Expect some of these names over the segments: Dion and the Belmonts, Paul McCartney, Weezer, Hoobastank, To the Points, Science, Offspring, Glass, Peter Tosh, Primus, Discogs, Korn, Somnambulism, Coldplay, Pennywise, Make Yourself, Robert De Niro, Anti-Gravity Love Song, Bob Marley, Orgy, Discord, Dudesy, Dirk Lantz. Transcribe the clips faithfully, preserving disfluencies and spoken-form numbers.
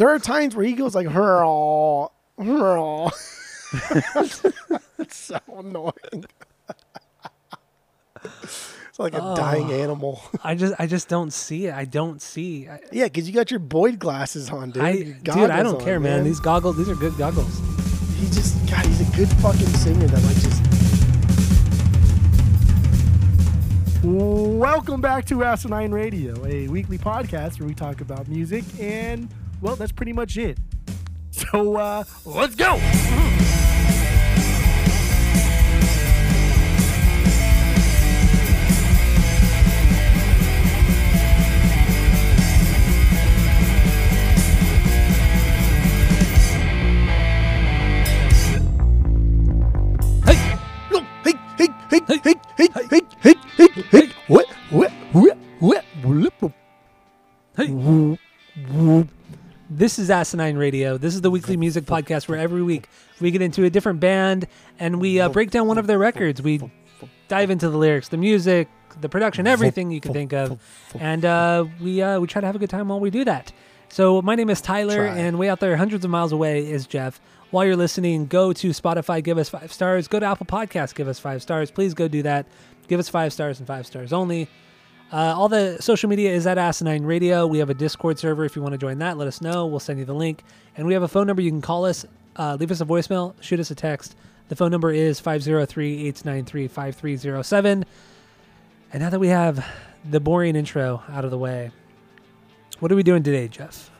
there are times where he goes like, hurl, hurl. It's so annoying. It's like a oh, dying animal. I just, I just don't see it. I don't see. I, yeah, because you got your Boyd glasses on, dude. I, dude, I don't on, care, man. man. These goggles, these are good goggles. He just, God, he's a good fucking singer. That like just. Welcome back to Asinine Radio, a weekly podcast where we talk about music, and well, that's pretty much it. So uh, let's go. This is Asinine Radio. This is the weekly music podcast where every week we get into a different band and we uh, break down one of their records. We dive into the lyrics, the music, the production, everything you can think of. And uh, we uh, we try to have a good time while we do that. So my name is Tyler, try. and way out there hundreds of miles away is Jeff. While you're listening, go to Spotify, give us five stars. Go to Apple Podcasts, give us five stars. Please go do that. Give us five stars and five stars only. Uh, all the social media is at Asinine Radio. We have a Discord server. If you want to join that, let us know. We'll send you the link. And we have a phone number you can call us, uh, leave us a voicemail, shoot us a text. The phone number is five oh three, eight nine three, five three oh seven. And now that we have the boring intro out of the way, what are we doing today, Jeff?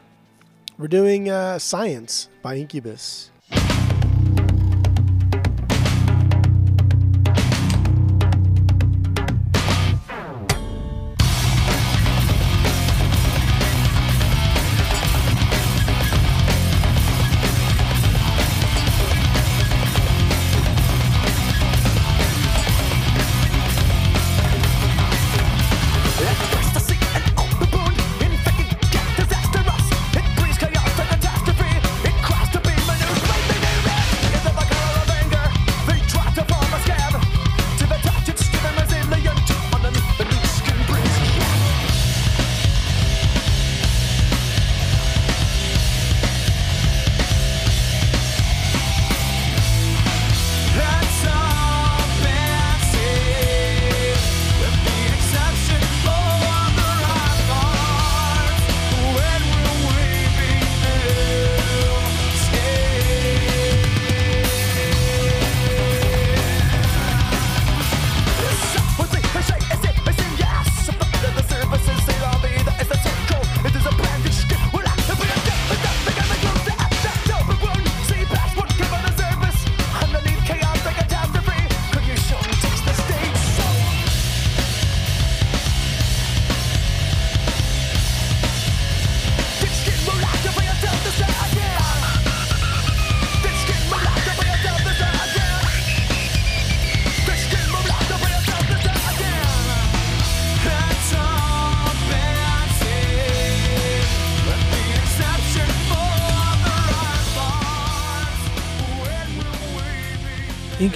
We're doing uh, Science by Incubus.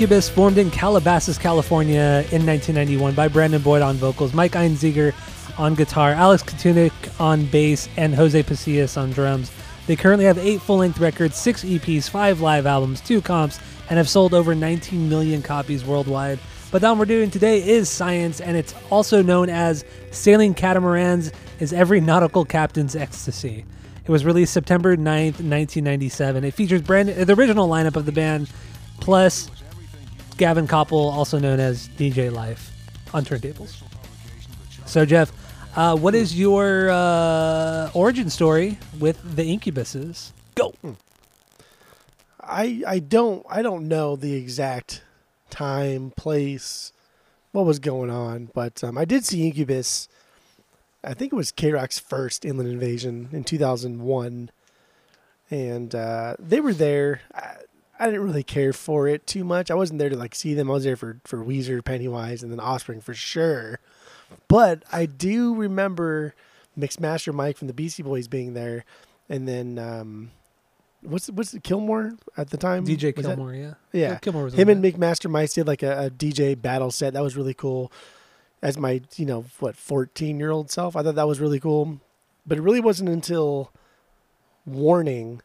Incubus formed in Calabasas, California in nineteen ninety-one by Brandon Boyd on vocals, Mike Einziger on guitar, Alex Katunik on bass, and Jose Pasillas on drums. They currently have eight full-length records, six E Ps, five live albums, two comps, and have sold over nineteen million copies worldwide. But the album we're doing today is Science, and it's also known as Sailing Catamarans is Every Nautical Captain's Ecstasy. It was released September ninth, nineteen ninety-seven. It features Brandon, the original lineup of the band, plus Gavin Koppel, also known as D J Life, on turntables. So, Jeff, uh, what is your uh, origin story with the Incubuses? Go. I I don't I don't know the exact time, place, what was going on, but um, I did see Incubus. I think it was K-Rock's first Inland Invasion in two thousand one, and uh, they were there. I, I didn't really care for it too much. I wasn't there to like see them. I was there for, for Weezer, Pennywise, and then Offspring for sure. But I do remember Mixmaster Mike from the Beastie Boys being there, and then um, what's what's it, Kilmore at the time? D J was Kilmore, that? yeah, yeah. yeah Kilmore was Him and that. Mixmaster Mike did like a, a D J battle set. That was really cool. As my you know what fourteen year old self, I thought that was really cool. But it really wasn't until Warning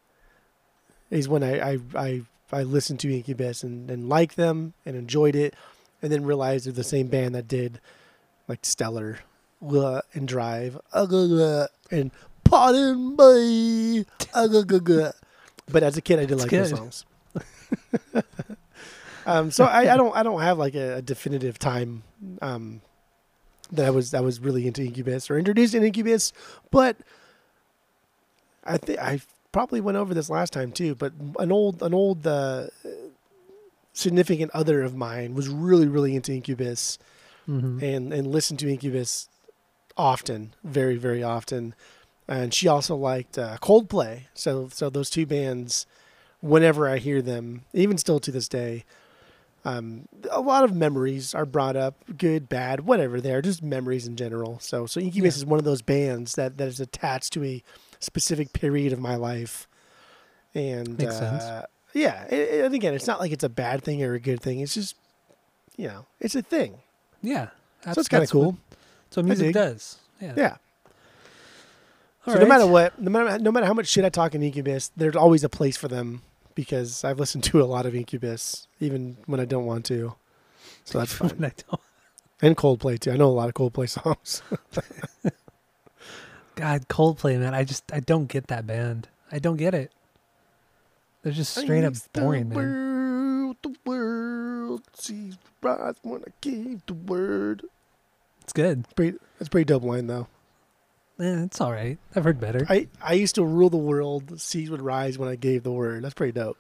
is when I I, I, I listened to Incubus and, and liked them and enjoyed it, and then realized they're the same band that did like Stellar and Drive and Pardon Me. But as a kid, I did like those songs. um, so I, I don't I don't have like a, a definitive time um, that I was I was really into Incubus or introduced in Incubus, but I think I probably went over this last time too. But an old an old uh, significant other of mine was really really into Incubus, mm-hmm. and and listened to Incubus often, very very often, and she also liked uh, Coldplay. So so those two bands. Whenever I hear them, even still to this day, um, a lot of memories are brought up, good, bad, whatever they are, just memories in general. So so Incubus yeah. is one of those bands that, that is attached to a specific period of my life. And Makes uh, sense. Yeah, it, and again, it's not like it's a bad thing or a good thing. It's just, you know, it's a thing. Yeah. So it's kind of cool. So music does. Yeah. Yeah. All so right. no matter what, no matter, no matter how much shit I talk in Incubus, there's always a place for them. Because I've listened to a lot of Incubus, even when I don't want to. So that's fun. I don't. And Coldplay, too. I know a lot of Coldplay songs. God, Coldplay, man. I just, I don't get that band. I don't get it. They're just straight I up boring, the world, man. The world sees rise when I gave the word. It's good. It's pretty, it's pretty dope line, though. Eh, it's all right. I've heard better. I, I used to rule the world. Seas would rise when I gave the word. That's pretty dope.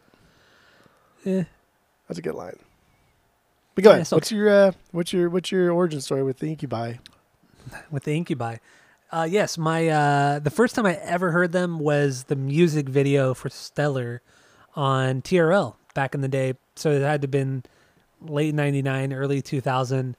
Yeah, that's a good line. But go yeah, ahead. So what's your uh, what's your what's your origin story with the Incubi? With the Incubi, uh, yes. My uh, the first time I ever heard them was the music video for Stellar on T R L back in the day. So it had to have been late ninety-nine, early two thousand,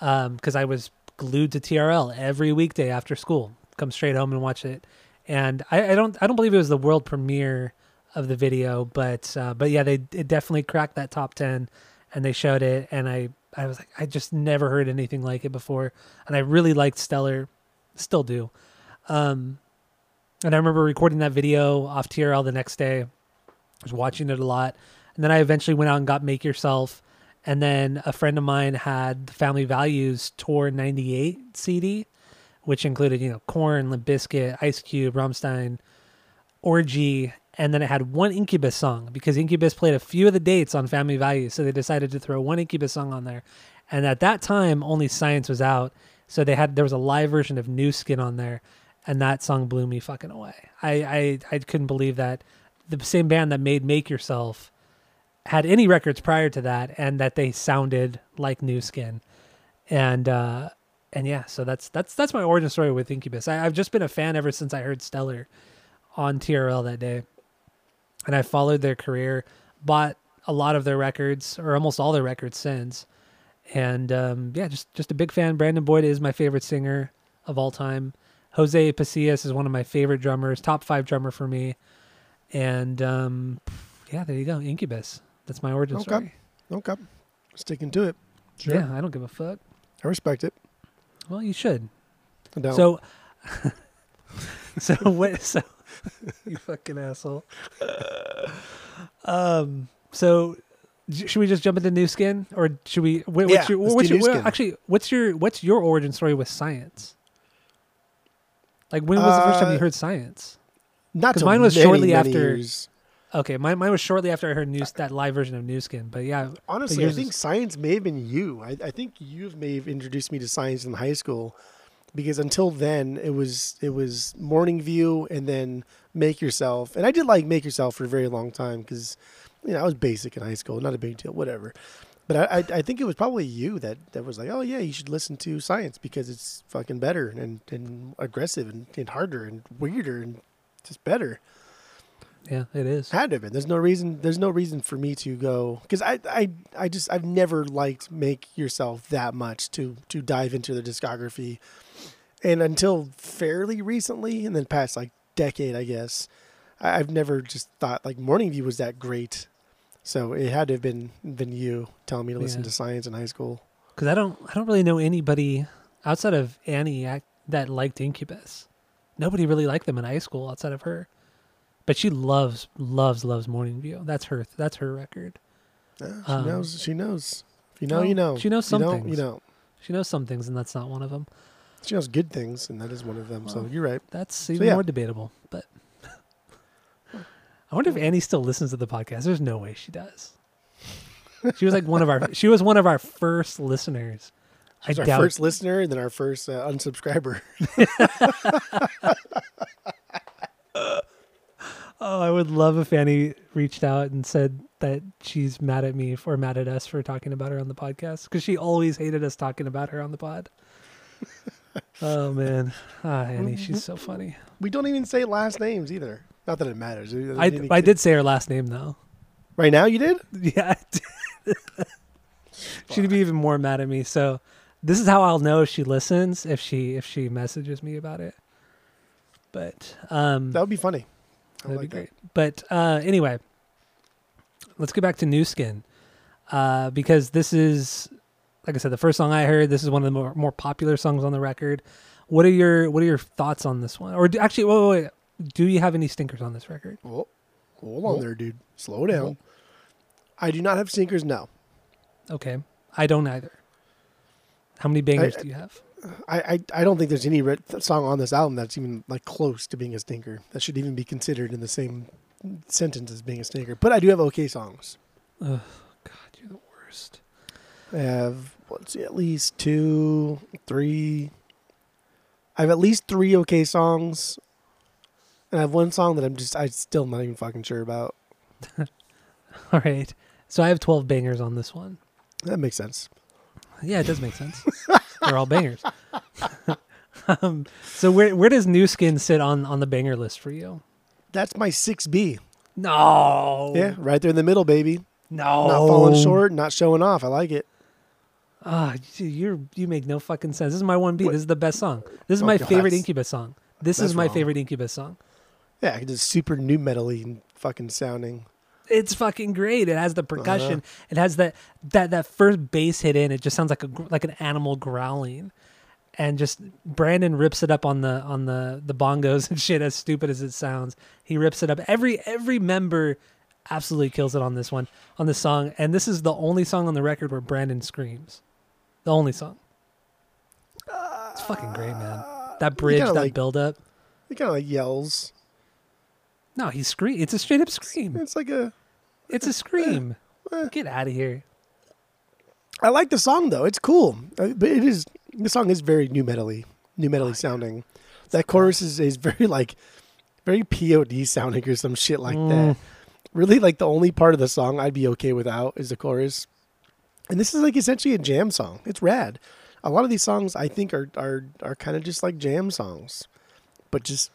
because um, I was glued to T R L every weekday after school. Come straight home and watch it, and I, I don't. I don't believe it was the world premiere of the video, but uh, but yeah, they it definitely cracked that top ten, and they showed it, and I I was like, I just never heard anything like it before, and I really liked Stellar, still do, um, and I remember recording that video off T R L the next day. I was watching it a lot, and then I eventually went out and got Make Yourself, and then a friend of mine had the Family Values Tour ninety-eight C D. Which included, you know, Korn, Limp Bizkit, Ice Cube, Rammstein, Orgy, and then it had one Incubus song because Incubus played a few of the dates on Family Values, so they decided to throw one Incubus song on there. And at that time, only Science was out, so they had there was a live version of New Skin on there, and that song blew me fucking away. I I, I couldn't believe that the same band that made Make Yourself had any records prior to that, and that they sounded like New Skin, and. uh And yeah, so that's that's that's my origin story with Incubus. I, I've just been a fan ever since I heard Stellar on T R L that day, and I followed their career, bought a lot of their records or almost all their records since, and um, yeah, just just a big fan. Brandon Boyd is my favorite singer of all time. Jose Pasillas is one of my favorite drummers, top five drummer for me, and um, yeah, there you go, Incubus. That's my origin okay. story. Okay, sticking to it. Sure. Yeah, I don't give a fuck. I respect it. Well, you should. No. So, so what? So, you fucking asshole. Um. So, j- should we just jump into New Skin, or should we? Wait, yeah, what's your, what's your, well, actually, what's your what's your origin story with Science? Like, when was uh, the first time you heard Science? Not because mine was many, shortly many after. Years. Okay, mine mine was shortly after I heard New, that live version of New Skin, but yeah. Honestly, I think is... Science may have been you. I, I think you may have introduced me to Science in high school, because until then it was it was Morning View and then Make Yourself, and I did like Make Yourself for a very long time because you know I was basic in high school, not a big deal, whatever. But I I, I think it was probably you that, that was like, oh yeah, you should listen to Science because it's fucking better and and aggressive and, and harder and weirder and just better. Yeah, it is. Had to have been. There's no reason. There's no reason for me to go because I, I, I just I've never liked Make Yourself that much to to dive into their discography, and until fairly recently, and then past like decade, I guess, I, I've never just thought like Morning View was that great. So it had to have been been you telling me to listen yeah. to Science in high school. Because I don't I don't really know anybody outside of Annie that liked Incubus. Nobody really liked them in high school outside of her. But she loves, loves, loves Morning View. That's her. That's her record. Yeah, she um, knows. She knows. If you know, well, you know. She knows some you things. You know. She knows some things, and that's not one of them. She knows good things, and that is one of them. Well, so you're right. That's even so, yeah. more debatable. But I wonder if Annie still listens to the podcast. There's no way she does. She was like one of our. She was one of our first listeners. She's I our doubt first it. listener, and then our first uh, unsubscriber. Oh, I would love if Annie reached out and said that she's mad at me or mad at us for talking about her on the podcast, because she always hated us talking about her on the pod. Oh, man. Ah, Annie, she's so funny. We don't even say last names either. Not that it matters. I, I, I did say her last name, though. Right now you did? Yeah, I did. She'd be even more mad at me. So this is how I'll know if she listens, if she if she messages me about it. But um, that would be funny. That'd like be great. That. But uh, anyway, let's go back to New Skin, uh, because this is, like I said, the first song I heard. This is one of the more, more popular songs on the record. What are your What are your thoughts on this one? Or do, actually, wait, wait, wait, do you have any stinkers on this record? Well, hold on well, there, dude. Slow down. Well. I do not have stinkers now. Okay, I don't either. How many bangers I, I, do you have? I, I, I don't think there's any red th- song on this album that's even like close to being a stinker. That should even be considered in the same sentence as being a stinker. But I do have okay songs. Oh, God, you're the worst. I have let's see, at least two, three. I have at least three okay songs. And I have one song that I'm just, I'm still not even fucking sure about. All right. So I have twelve bangers on this one. That makes sense. Yeah, it does make sense. They're all bangers. um, so where where does New Skin sit on, on the banger list for you? That's my six B. No. Yeah, right there in the middle, baby. No. Not falling short, not showing off. I like it. Ah, oh, you you make no fucking sense. This is my one B. What? This is the best song. This is oh, my God, favorite Incubus song. This is my wrong. favorite Incubus song. Yeah, it's super new metal-y and fucking sounding. It's fucking great. It has the percussion. Uh-huh. It has that, that that first bass hit in. It just sounds like a like an animal growling, and just Brandon rips it up on the on the, the bongos and shit. As stupid as it sounds, he rips it up. Every every member absolutely kills it on this one on this song. And this is the only song on the record where Brandon screams. The only song. Uh, it's fucking great, man. That bridge, that like, build up. He kind of like yells. No, he screams. It's a straight up scream. It's like a. It's a scream. Uh, uh, Get out of here. I like the song though. It's cool. Uh, but it is the song is very nu metal-y, nu metal-y sounding. That chorus is, is very like very P O D sounding or some shit like mm. that. Really like the only part of the song I'd be okay without is the chorus. And this is like essentially a jam song. It's rad. A lot of these songs I think are are are kind of just like jam songs. But just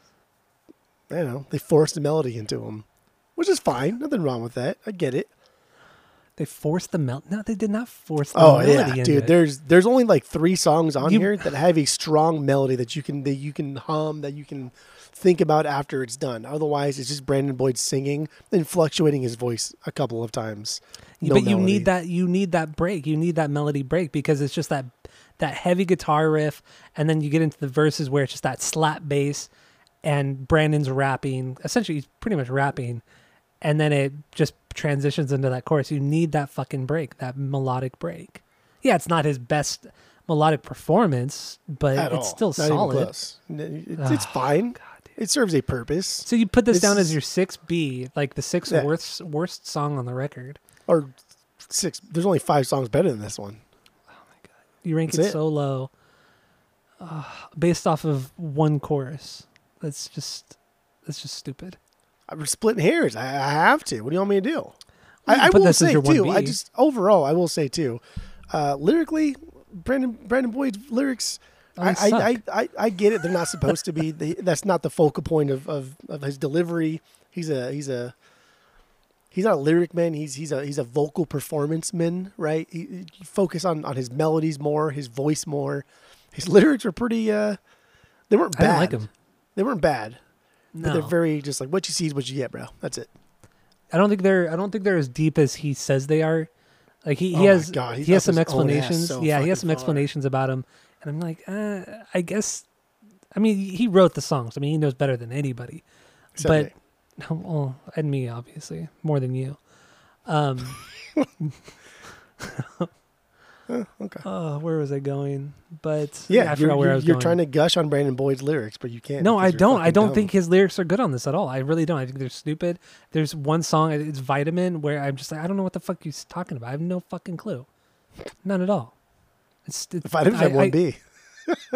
I don't know, they forced the melody into them. Which is fine. Nothing wrong with that. I get it. They forced the melody. No, they did not force the oh, melody yeah, into dude. It. There's there's only like three songs on you, here that have a strong melody that you can that you can hum, that you can think about after it's done. Otherwise, it's just Brandon Boyd singing and fluctuating his voice a couple of times. No but you melody. need that you need that break. You need that melody break because it's just that that heavy guitar riff, and then you get into the verses where it's just that slap bass and Brandon's rapping. Essentially, he's pretty much rapping. And then it just transitions into that chorus. You need that fucking break, that melodic break. Yeah, it's not his best melodic performance, but At it's all. still not solid. It's, it's oh, fine. God, it serves a purpose. So you put this it's, down as your six B, like the sixth yeah. worst worst song on the record. Or six. There's only five songs better than this one. Oh my God. You rank it, it so low uh, based off of one chorus. That's just that's just stupid. I'm splitting hairs. I, I have to. What do you want me to do? I, I will say too. I just overall, I will say too. Uh, lyrically, Brandon Brandon Boyd's lyrics. Oh, I, I, I, I I get it. They're not supposed to be. They, that's not the focal point of, of, of his delivery. He's a he's a he's not a lyric man. He's he's a he's a vocal performance man, right? He, he focus on, on his melodies more, his voice more. His lyrics are pretty. Uh, they weren't bad. I didn't like them. They weren't bad. No. But they're very just like what you see is what you get, bro. That's it. I don't think they're I don't think they're as deep as he says they are. Like he, he oh has God, he has some explanations. So yeah, he has some far. explanations about him, and I'm like, uh, I guess. I mean, he wrote the songs. I mean, he knows better than anybody. Except but me. No, well, and me, obviously, more than you. Um, uh, okay. Oh, where was I going? But yeah, yeah I forgot where I was you're going. You're trying to gush on Brandon Boyd's lyrics, but you can't. No, I don't. I don't dumb. think his lyrics are good on this at all. I really don't. I think they're stupid. There's one song, it's Vitamin, where I'm just like, I don't know what the fuck he's talking about. I have no fucking clue. None at all. It's, it's, Vitamin's at one B.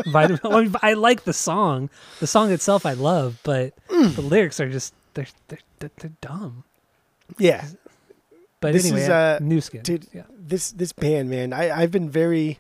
Vitamin, I, mean, I like the song. The song itself I love, but mm. the lyrics are just, they're, they're, they're dumb. Yeah. But this anyway, is, uh, New Skin. Dude, yeah. this, this band, man, I, I've been very,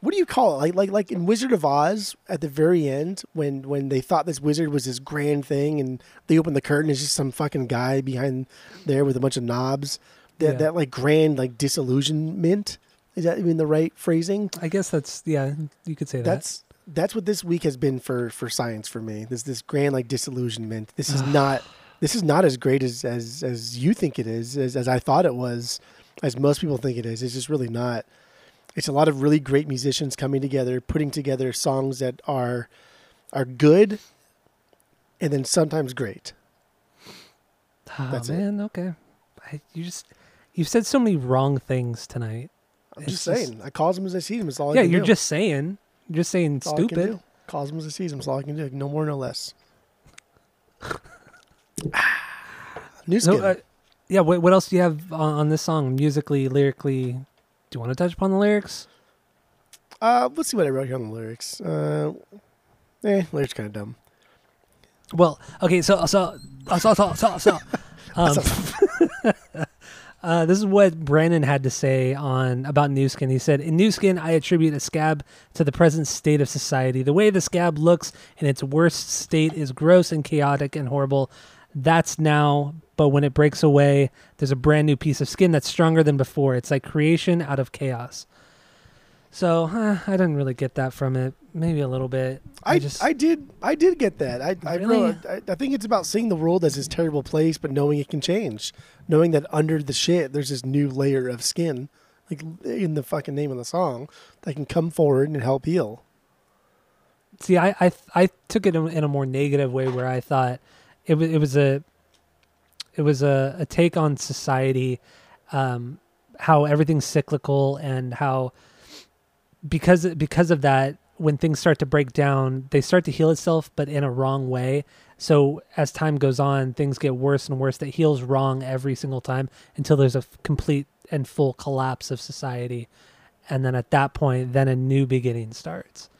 what do you call it? Like, like, like in Wizard of Oz at the very end, when, when they thought this wizard was this grand thing and they opened the curtain, it's just some fucking guy behind there with a bunch of knobs. That, yeah. that like grand, like disillusionment. Is that even the right phrasing? I guess that's, yeah, you could say that. That's that's what this week has been for for Science for me. This this grand like disillusionment. This is not this is not as great as as, as you think it is, as, as I thought it was, as most people think it is. It's just really not. It's a lot of really great musicians coming together, putting together songs that are are good and then sometimes great. Oh, that's man, it. okay. I, you just you've said so many wrong things tonight. I'm it's just saying. Just, I calls them as I see them. It's all yeah, I can do. Yeah, you're just saying. You're just saying it's stupid. Calls them as I see them. It's all I can do. No more, no less. New Skin. No, uh, yeah, what, what else do you have on, on this song? Musically, lyrically. Do you want to touch upon the lyrics? Uh, let's see what I wrote here on the lyrics. Uh, eh, lyrics kind of dumb. Well, okay, so... so, so, so, so, so. Um, uh, this is what Brandon had to say on about New Skin. He said, "In New Skin, I attribute a scab to the present state of society. The way the scab looks in its worst state is gross and chaotic and horrible. That's now, but when it breaks away, there's a brand new piece of skin that's stronger than before. It's like creation out of chaos." So huh, I didn't really get that from it. Maybe a little bit. I, I just I did I did get that. I I, really? wrote, I I think it's about seeing the world as this terrible place, but knowing it can change, knowing that under the shit there's this new layer of skin, like in the fucking name of the song, that can come forward and help heal. See, I I, I took it in a more negative way, where I thought it was it was a it was a, a take on society, um, how everything's cyclical and how. Because because of that, when things start to break down, they start to heal itself, but in a wrong way. So as time goes on, things get worse and worse. That heals wrong every single time until there's a f- complete and full collapse of society. And then at that point, then a new beginning starts.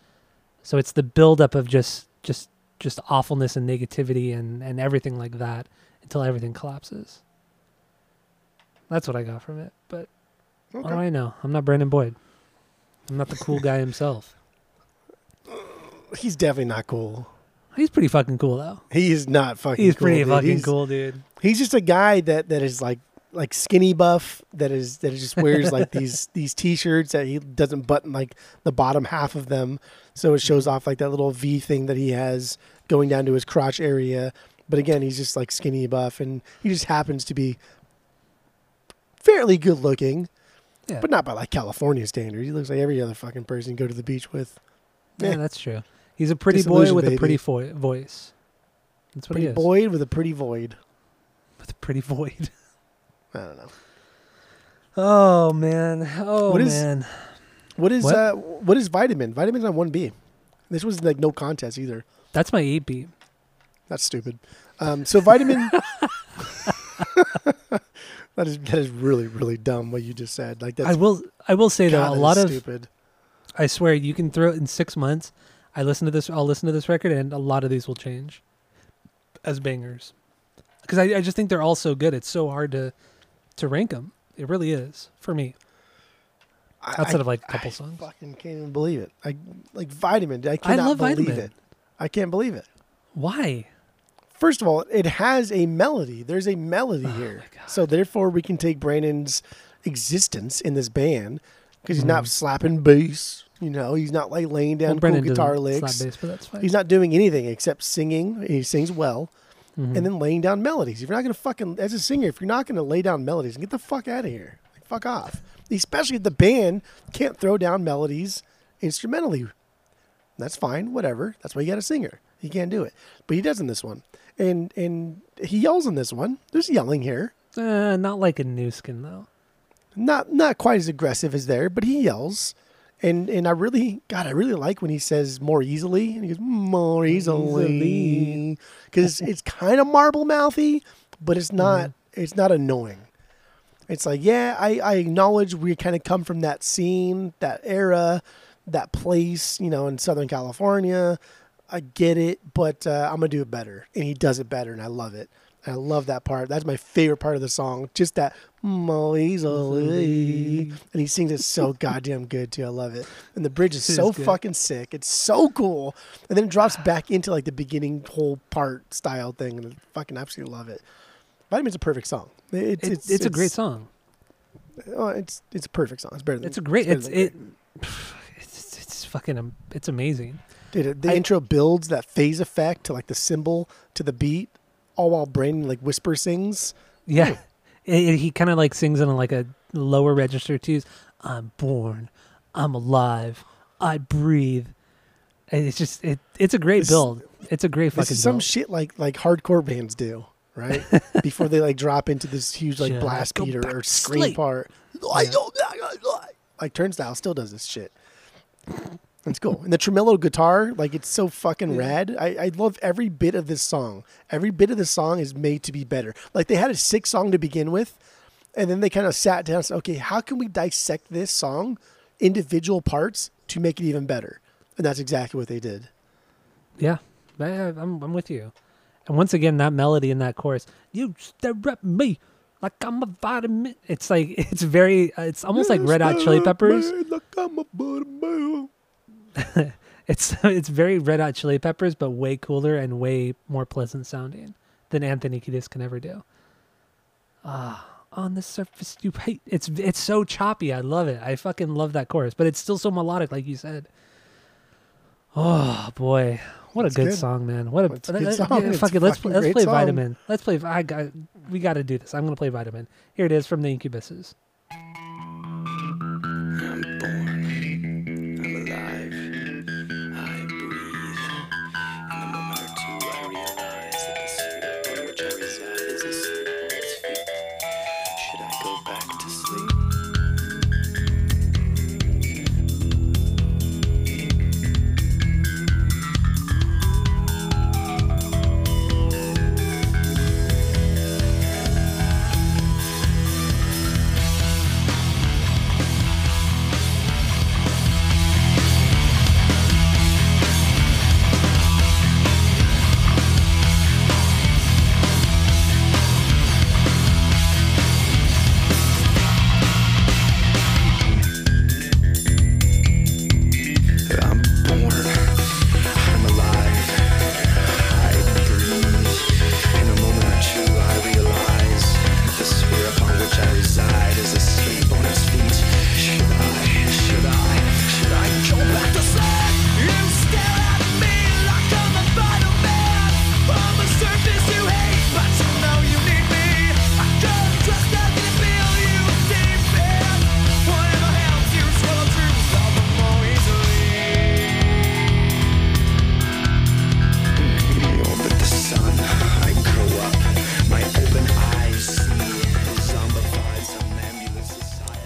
So it's the buildup of just just just awfulness and negativity and, and everything like that until everything collapses. That's what I got from it. But okay. What do I know? I'm not Brandon Boyd. I'm not the cool guy himself. He's definitely not cool. He's pretty fucking cool, though. He is not fucking He's cool. He's pretty dude. fucking he's, cool, dude. He's just a guy that, that is like like skinny buff, that is that just wears like these these T-shirts that he doesn't button like the bottom half of them. So it shows off like that little V thing that he has going down to his crotch area. But again, he's just like skinny buff, and he just happens to be fairly good looking. Yeah. But not by like California standards. He looks like every other fucking person you go to the beach with. Yeah, eh. that's true. He's a pretty boy with baby. a pretty fo- voice. That's what pretty he is. Boy with a pretty void. With a pretty void. I don't know. Oh man. Oh what is, man. What is what? Uh, what is Vitamin? Vitamin's on one B. This was like no contest either. That's my eight beat. That's stupid. Um, so Vitamin. That is that is really really dumb what you just said. Like that's I will I will say though a lot of stupid. I swear you can throw it in six months. I listen to this. I'll listen to this record, and a lot of these will change as bangers because I, I just think they're all so good. It's so hard to to rank them. It really is for me. I, Outside I, of like a couple I songs, I fucking can't even believe it. I like Vitamin. I cannot I love believe Vitamin. it. I can't believe it. Why? First of all, it has a melody. There's a melody oh here. So therefore, we can take Brandon's existence in this band because he's mm. not slapping bass. You know, he's not like laying down well, cool guitar licks. Slap bass, but that's fine. He's not doing anything except singing. He sings well. Mm-hmm. And then laying down melodies. If you're not going to fucking, as a singer, if you're not going to lay down melodies, get the fuck out of here. Like, fuck off. Especially if the band can't throw down melodies instrumentally. That's fine. Whatever. That's why you got a singer. He can't do it. But he does in this one. And and he yells in this one. There's yelling here. Uh, not like a New Skin, though. Not not quite as aggressive as there, but he yells. And and I really, God, I really like when he says more easily. And he goes, more easily. Because it's kind of marble mouthy, but it's not, mm-hmm. it's not annoying. It's like, yeah, I, I acknowledge we kind of come from that scene, that era, that place, you know, in Southern California. I get it, but uh, I'm going to do it better. And he does it better, and I love it. And I love that part. That's my favorite part of the song. Just that, more easily. And he sings it so goddamn good, too. I love it. And the bridge is so fucking sick. It's so cool. And then it drops back into, like, the beginning whole part style thing. And I fucking absolutely love it. Vitamin's a perfect song. It's, it, it's, it's, it's a great song. Oh, it's it's a perfect song. It's better than It's a great. It's, it's, it, it's, it's fucking, it's amazing. Dude, the I, intro builds that phase effect to like the cymbal to the beat, all while Brandon like whisper sings. Yeah, it, it, he kind of like sings in like a lower register too. I'm born, I'm alive, I breathe. And it's just it. It's a great this, build. It's a great fucking. This is some build. Shit like like hardcore bands do, right? Before they like drop into this huge like yeah, blast beat or, or scream sleep. part. Yeah. Like Turnstile still does this shit. It's cool. And the tremolo guitar, like, it's so fucking yeah. rad. I, I love every bit of this song. Every bit of this song is made to be better. Like, they had a sick song to begin with, and then they kind of sat down and said, okay, how can we dissect this song, individual parts, to make it even better? And that's exactly what they did. Yeah. I, I'm, I'm with you. And once again, that melody in that chorus, you stare at me like I'm a vitamin. It's like, it's very, it's almost you like Red Hot Chili Peppers. Like I'm a vitamin. it's it's very Red Hot Chili Peppers, but way cooler and way more pleasant sounding than Anthony Kiedis can ever do. Ah, uh, on the surface you hate. It's it's so choppy. I love it. I fucking love that chorus, but it's still so melodic, like you said. Oh boy, what a good, good song, man! What a, a good song. Yeah, fuck it, let's fucking let's play song. Vitamin. Let's play. I got we got to do this. I'm gonna play Vitamin. Here it is from the Incubuses.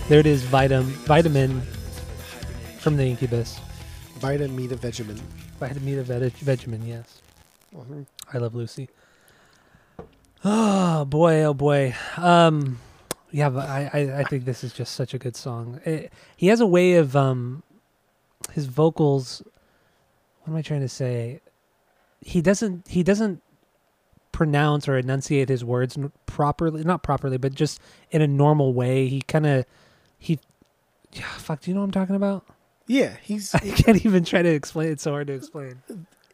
There it is, Vitam, Vitamin from the Incubus. Vitamita Vegemin. Vitamita Vegemin, yes. Mm-hmm. I Love Lucy. Oh, boy, oh, boy. Um, yeah, but I, I, I think this is just such a good song. It, he has a way of um, his vocals. What am I trying to say? He doesn't. He doesn't. pronounce or enunciate his words properly, not properly, but just in a normal way. He kind of, he, yeah, fuck, do you know what I'm talking about? Yeah, he's... I can't even try to explain. It's so hard to explain.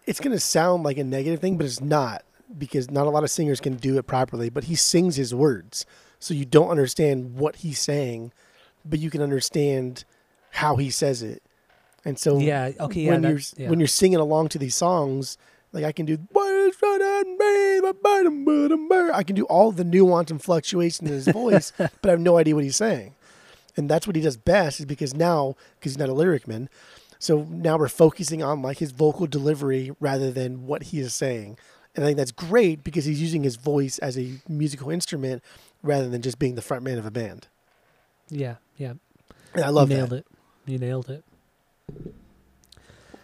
It's going to sound like a negative thing, but it's not, because not a lot of singers can do it properly, but he sings his words, so you don't understand what he's saying, but you can understand how he says it. And so yeah, okay, yeah, when, you're, yeah. when you're singing along to these songs, like I can do... I can do all the nuance and fluctuation in his voice, but I have no idea what he's saying. And that's what he does best, is because now, because he's not a lyric man, So now we're focusing on like his vocal delivery rather than what he is saying. And I think that's great because he's using his voice as a musical instrument rather than just being the front man of a band. Yeah, yeah. And I love that. You nailed it. You nailed it.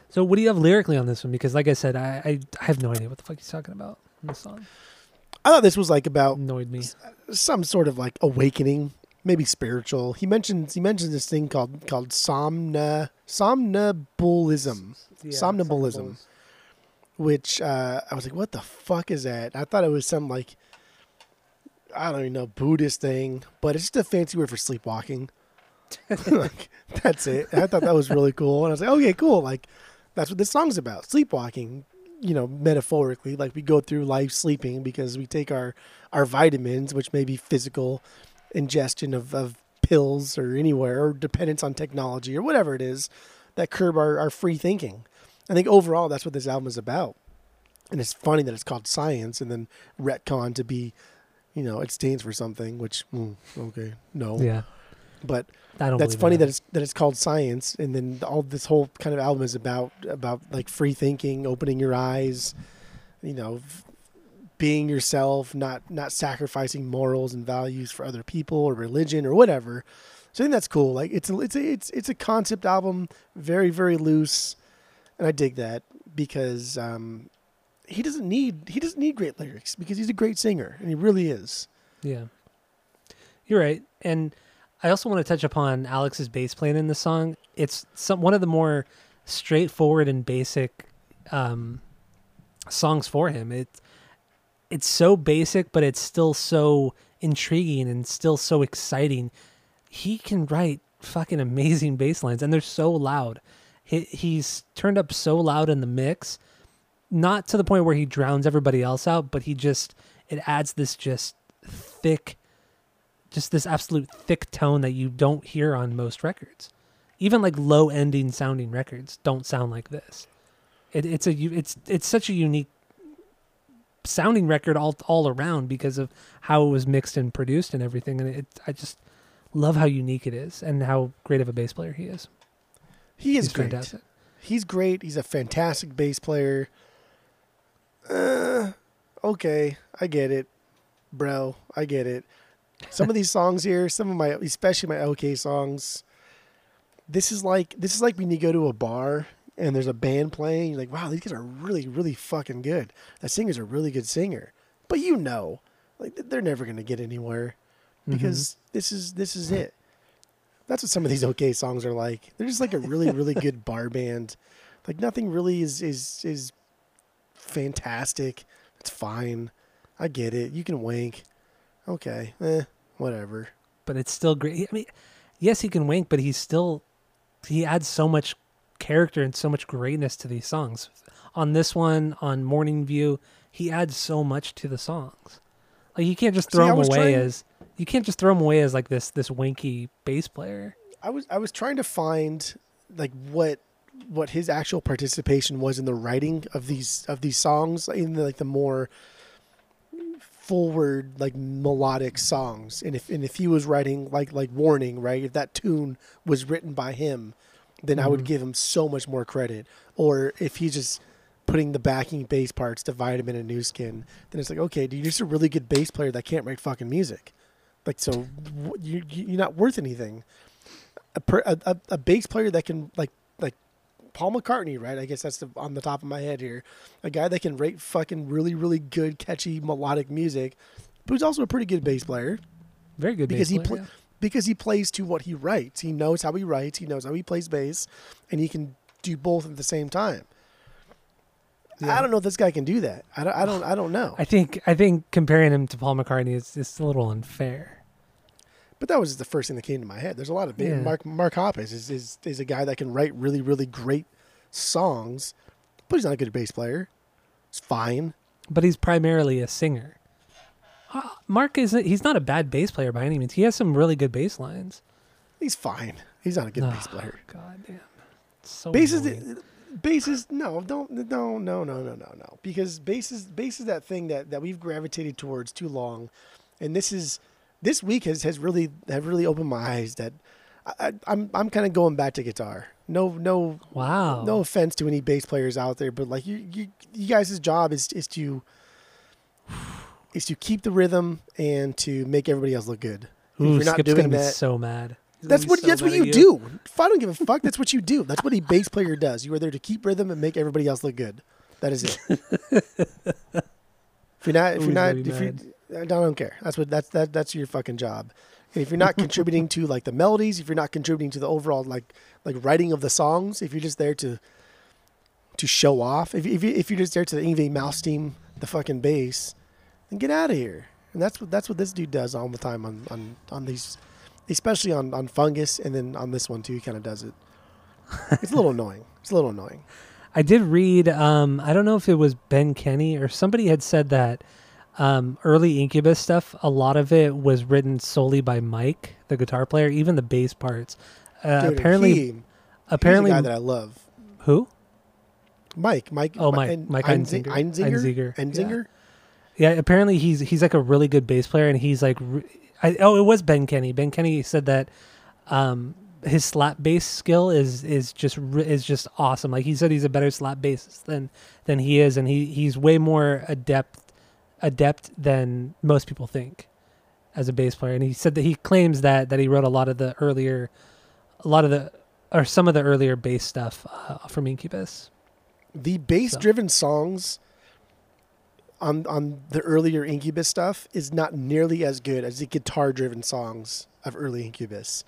So what do you have lyrically on this one? Because like I said, I, I, I have no idea what the fuck he's talking about in this song. I thought this was like about annoyed me. Some sort of like awakening, maybe spiritual. He mentions he mentions this thing called called somna somnambulism, yeah, somnambulism, which uh, I was like, what the fuck is that? I thought it was some like I don't even know Buddhist thing, but it's just a fancy word for sleepwalking. Like, that's it. I thought that was really cool, and I was like, okay, cool. Like that's what this song's about, sleepwalking. You know, metaphorically, like we go through life sleeping because we take our, our vitamins, which may be physical ingestion of, of pills or anywhere or dependence on technology or whatever it is that curb our, our free thinking. I think overall, that's what this album is about. And it's funny that it's called Science and then retcon to be, you know, it stands for something, which, mm, okay, no. Yeah. But I don't that's funny that. that it's that it's called Science, and then all this whole kind of album is about about like free thinking, opening your eyes, you know, being yourself, not not sacrificing morals and values for other people or religion or whatever. So I think that's cool. Like it's a, it's a, it's it's a concept album, very very loose, and I dig that because um, he doesn't need he doesn't need great lyrics because he's a great singer and he really is. Yeah, you're right, and. I also want to touch upon Alex's bass playing in this song. It's some one of the more straightforward and basic um, songs for him. It's it's so basic, but it's still so intriguing and still so exciting. He can write fucking amazing bass lines, and they're so loud. He, he's turned up so loud in the mix, not to the point where he drowns everybody else out, but he just it adds this just thick. Just this absolute thick tone that you don't hear on most records. Even like low ending sounding records don't sound like this. It, it's a it's it's such a unique sounding record all all around because of how it was mixed and produced and everything. And it I just love how unique it is and how great of a bass player he is. He is He's great. Fantastic. He's great. He's a fantastic bass player. Uh, okay, I get it, bro. I get it. Some of these songs here, some of my, especially my OK songs, this is like this is like when you go to a bar and there's a band playing. You're like, wow, these guys are really, really fucking good. That singer's a really good singer, but you know, like they're never gonna get anywhere because mm-hmm. this is this is it. That's what some of these OK songs are like. They're just like a really, really good bar band. Like nothing really is is is fantastic. It's fine. I get it. You can wink. Okay, eh, whatever. But it's still great. I mean, yes, he can wink, but he's still, he adds so much character and so much greatness to these songs. On this one, on Morning View, he adds so much to the songs. Like you can't just throw See, him away trying... as you can't just throw him away as like this this winky bass player. I was I was trying to find like what what his actual participation was in the writing of these of these songs in the, like the more. Forward like melodic songs, and if and if he was writing like like Warning, right? If that tune was written by him, then mm-hmm. I would give him so much more credit. Or if he's just putting the backing bass parts to Vitamin and New Skin, then it's like, okay, dude, you're just a really good bass player that can't write fucking music. Like, so you you're not worth anything. A, per, a, a, a bass player that can like like Paul McCartney, right? I guess that's the, on the top of my head here. A guy that can write fucking really, really good, catchy, melodic music, but who's also a pretty good bass player. Very good because bass he player, pl- yeah. Because he plays to what he writes. He knows how he writes. He knows how he plays bass, and he can do both at the same time. Yeah. I don't know if this guy can do that. I don't. I don't. I don't know. I think. I think comparing him to Paul McCartney is just a little unfair. But that was the first thing that came to my head. There's a lot of yeah. Mark Mark Hoppus is, is is a guy that can write really, really great songs, but he's not a good bass player. It's fine. But he's primarily a singer. Uh, Mark isn't. He's not a bad bass player by any means. He has some really good bass lines. He's fine. He's not a good oh, bass player. God damn. It's so bass is, bass is no don't no no no no no no because bass is bass is that thing that, that we've gravitated towards too long, and this is. This week has, has really have really opened my eyes that I, I'm I'm kind of going back to guitar. No, no. Wow. No offense to any bass players out there, but like you, you, you guys' job is is to is to keep the rhythm and to make everybody else look good. Ooh, if you're Skip's not doing that, so mad. That's what so that's what you, you do. If I don't give a fuck, that's what you do. That's what a bass player does. You are there to keep rhythm and make everybody else look good. That is it. If you're not, if Ooh, you're not, if you, I don't care. That's what that's that that's your fucking job. If you're not contributing to like the melodies, if you're not contributing to the overall like like writing of the songs, if you're just there to to show off, if if, you, if you're just there to the Yngwie Malmsteen the fucking bass, then get out of here. And that's what that's what this dude does all the time on on, on these, especially on, on Fungus, and then on this one too. He kind of does it. It's a little annoying. It's a little annoying. I did read. Um, I don't know if it was Ben Kenny or somebody had said that. Um, early Incubus stuff, a lot of it was written solely by Mike, the guitar player, even the bass parts. Uh, Dude, apparently, he, apparently, he's a guy that I love. Who? Mike. Mike. Oh, Mike. Mike Einziger. Einziger. Einziger. Einziger? Yeah. yeah. Apparently, he's he's like a really good bass player, and he's like, I, oh, it was Ben Kenny. Ben Kenny said that um, his slap bass skill is is just is just awesome. Like he said, he's a better slap bassist than than he is, and he he's way more adept. adept than most people think as a bass player. And he said that he claims that that he wrote a lot of the earlier a lot of the or some of the earlier bass stuff uh, from Incubus. The bass driven so. songs on on the earlier Incubus stuff is not nearly as good as the guitar driven songs of early Incubus.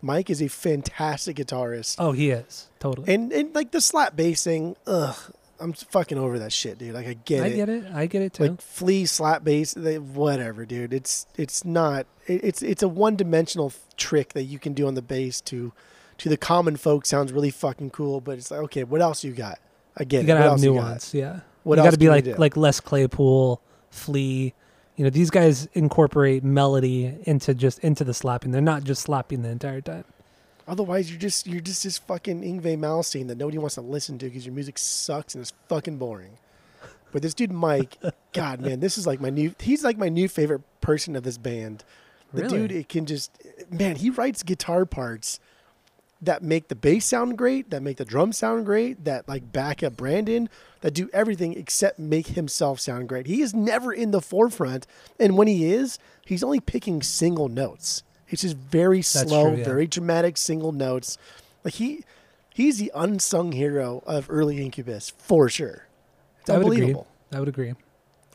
Mike is a fantastic guitarist. Oh, he is. Totally. And and like the slap bassing, ugh I'm fucking over that shit, dude. Like, I get I it. I get it. I get it, too. Like, Flea, slap bass, they, whatever, dude. It's it's not... It, it's it's a one-dimensional f- trick that you can do on the bass to to the common folk. Sounds really fucking cool, but it's like, okay, what else you got? I get you it. Gotta what else you got to have nuance, yeah. What you else gotta you got to be like like Les Claypool, Flea. You know, these guys incorporate melody into just into the slapping. They're not just slapping the entire time. Otherwise, you're just you're just this fucking Yngwie Malmsteen that nobody wants to listen to because your music sucks and it's fucking boring. But this dude Mike, God man, this is like my new. He's like my new favorite person of this band. The really? dude, it can just man. He writes guitar parts that make the bass sound great, that make the drums sound great, that like back up Brandon, that do everything except make himself sound great. He is never in the forefront, and when he is, he's only picking single notes. It's just very slow, true, yeah. very dramatic single notes. Like he, he's the unsung hero of early Incubus for sure. It's I unbelievable. Would I would agree.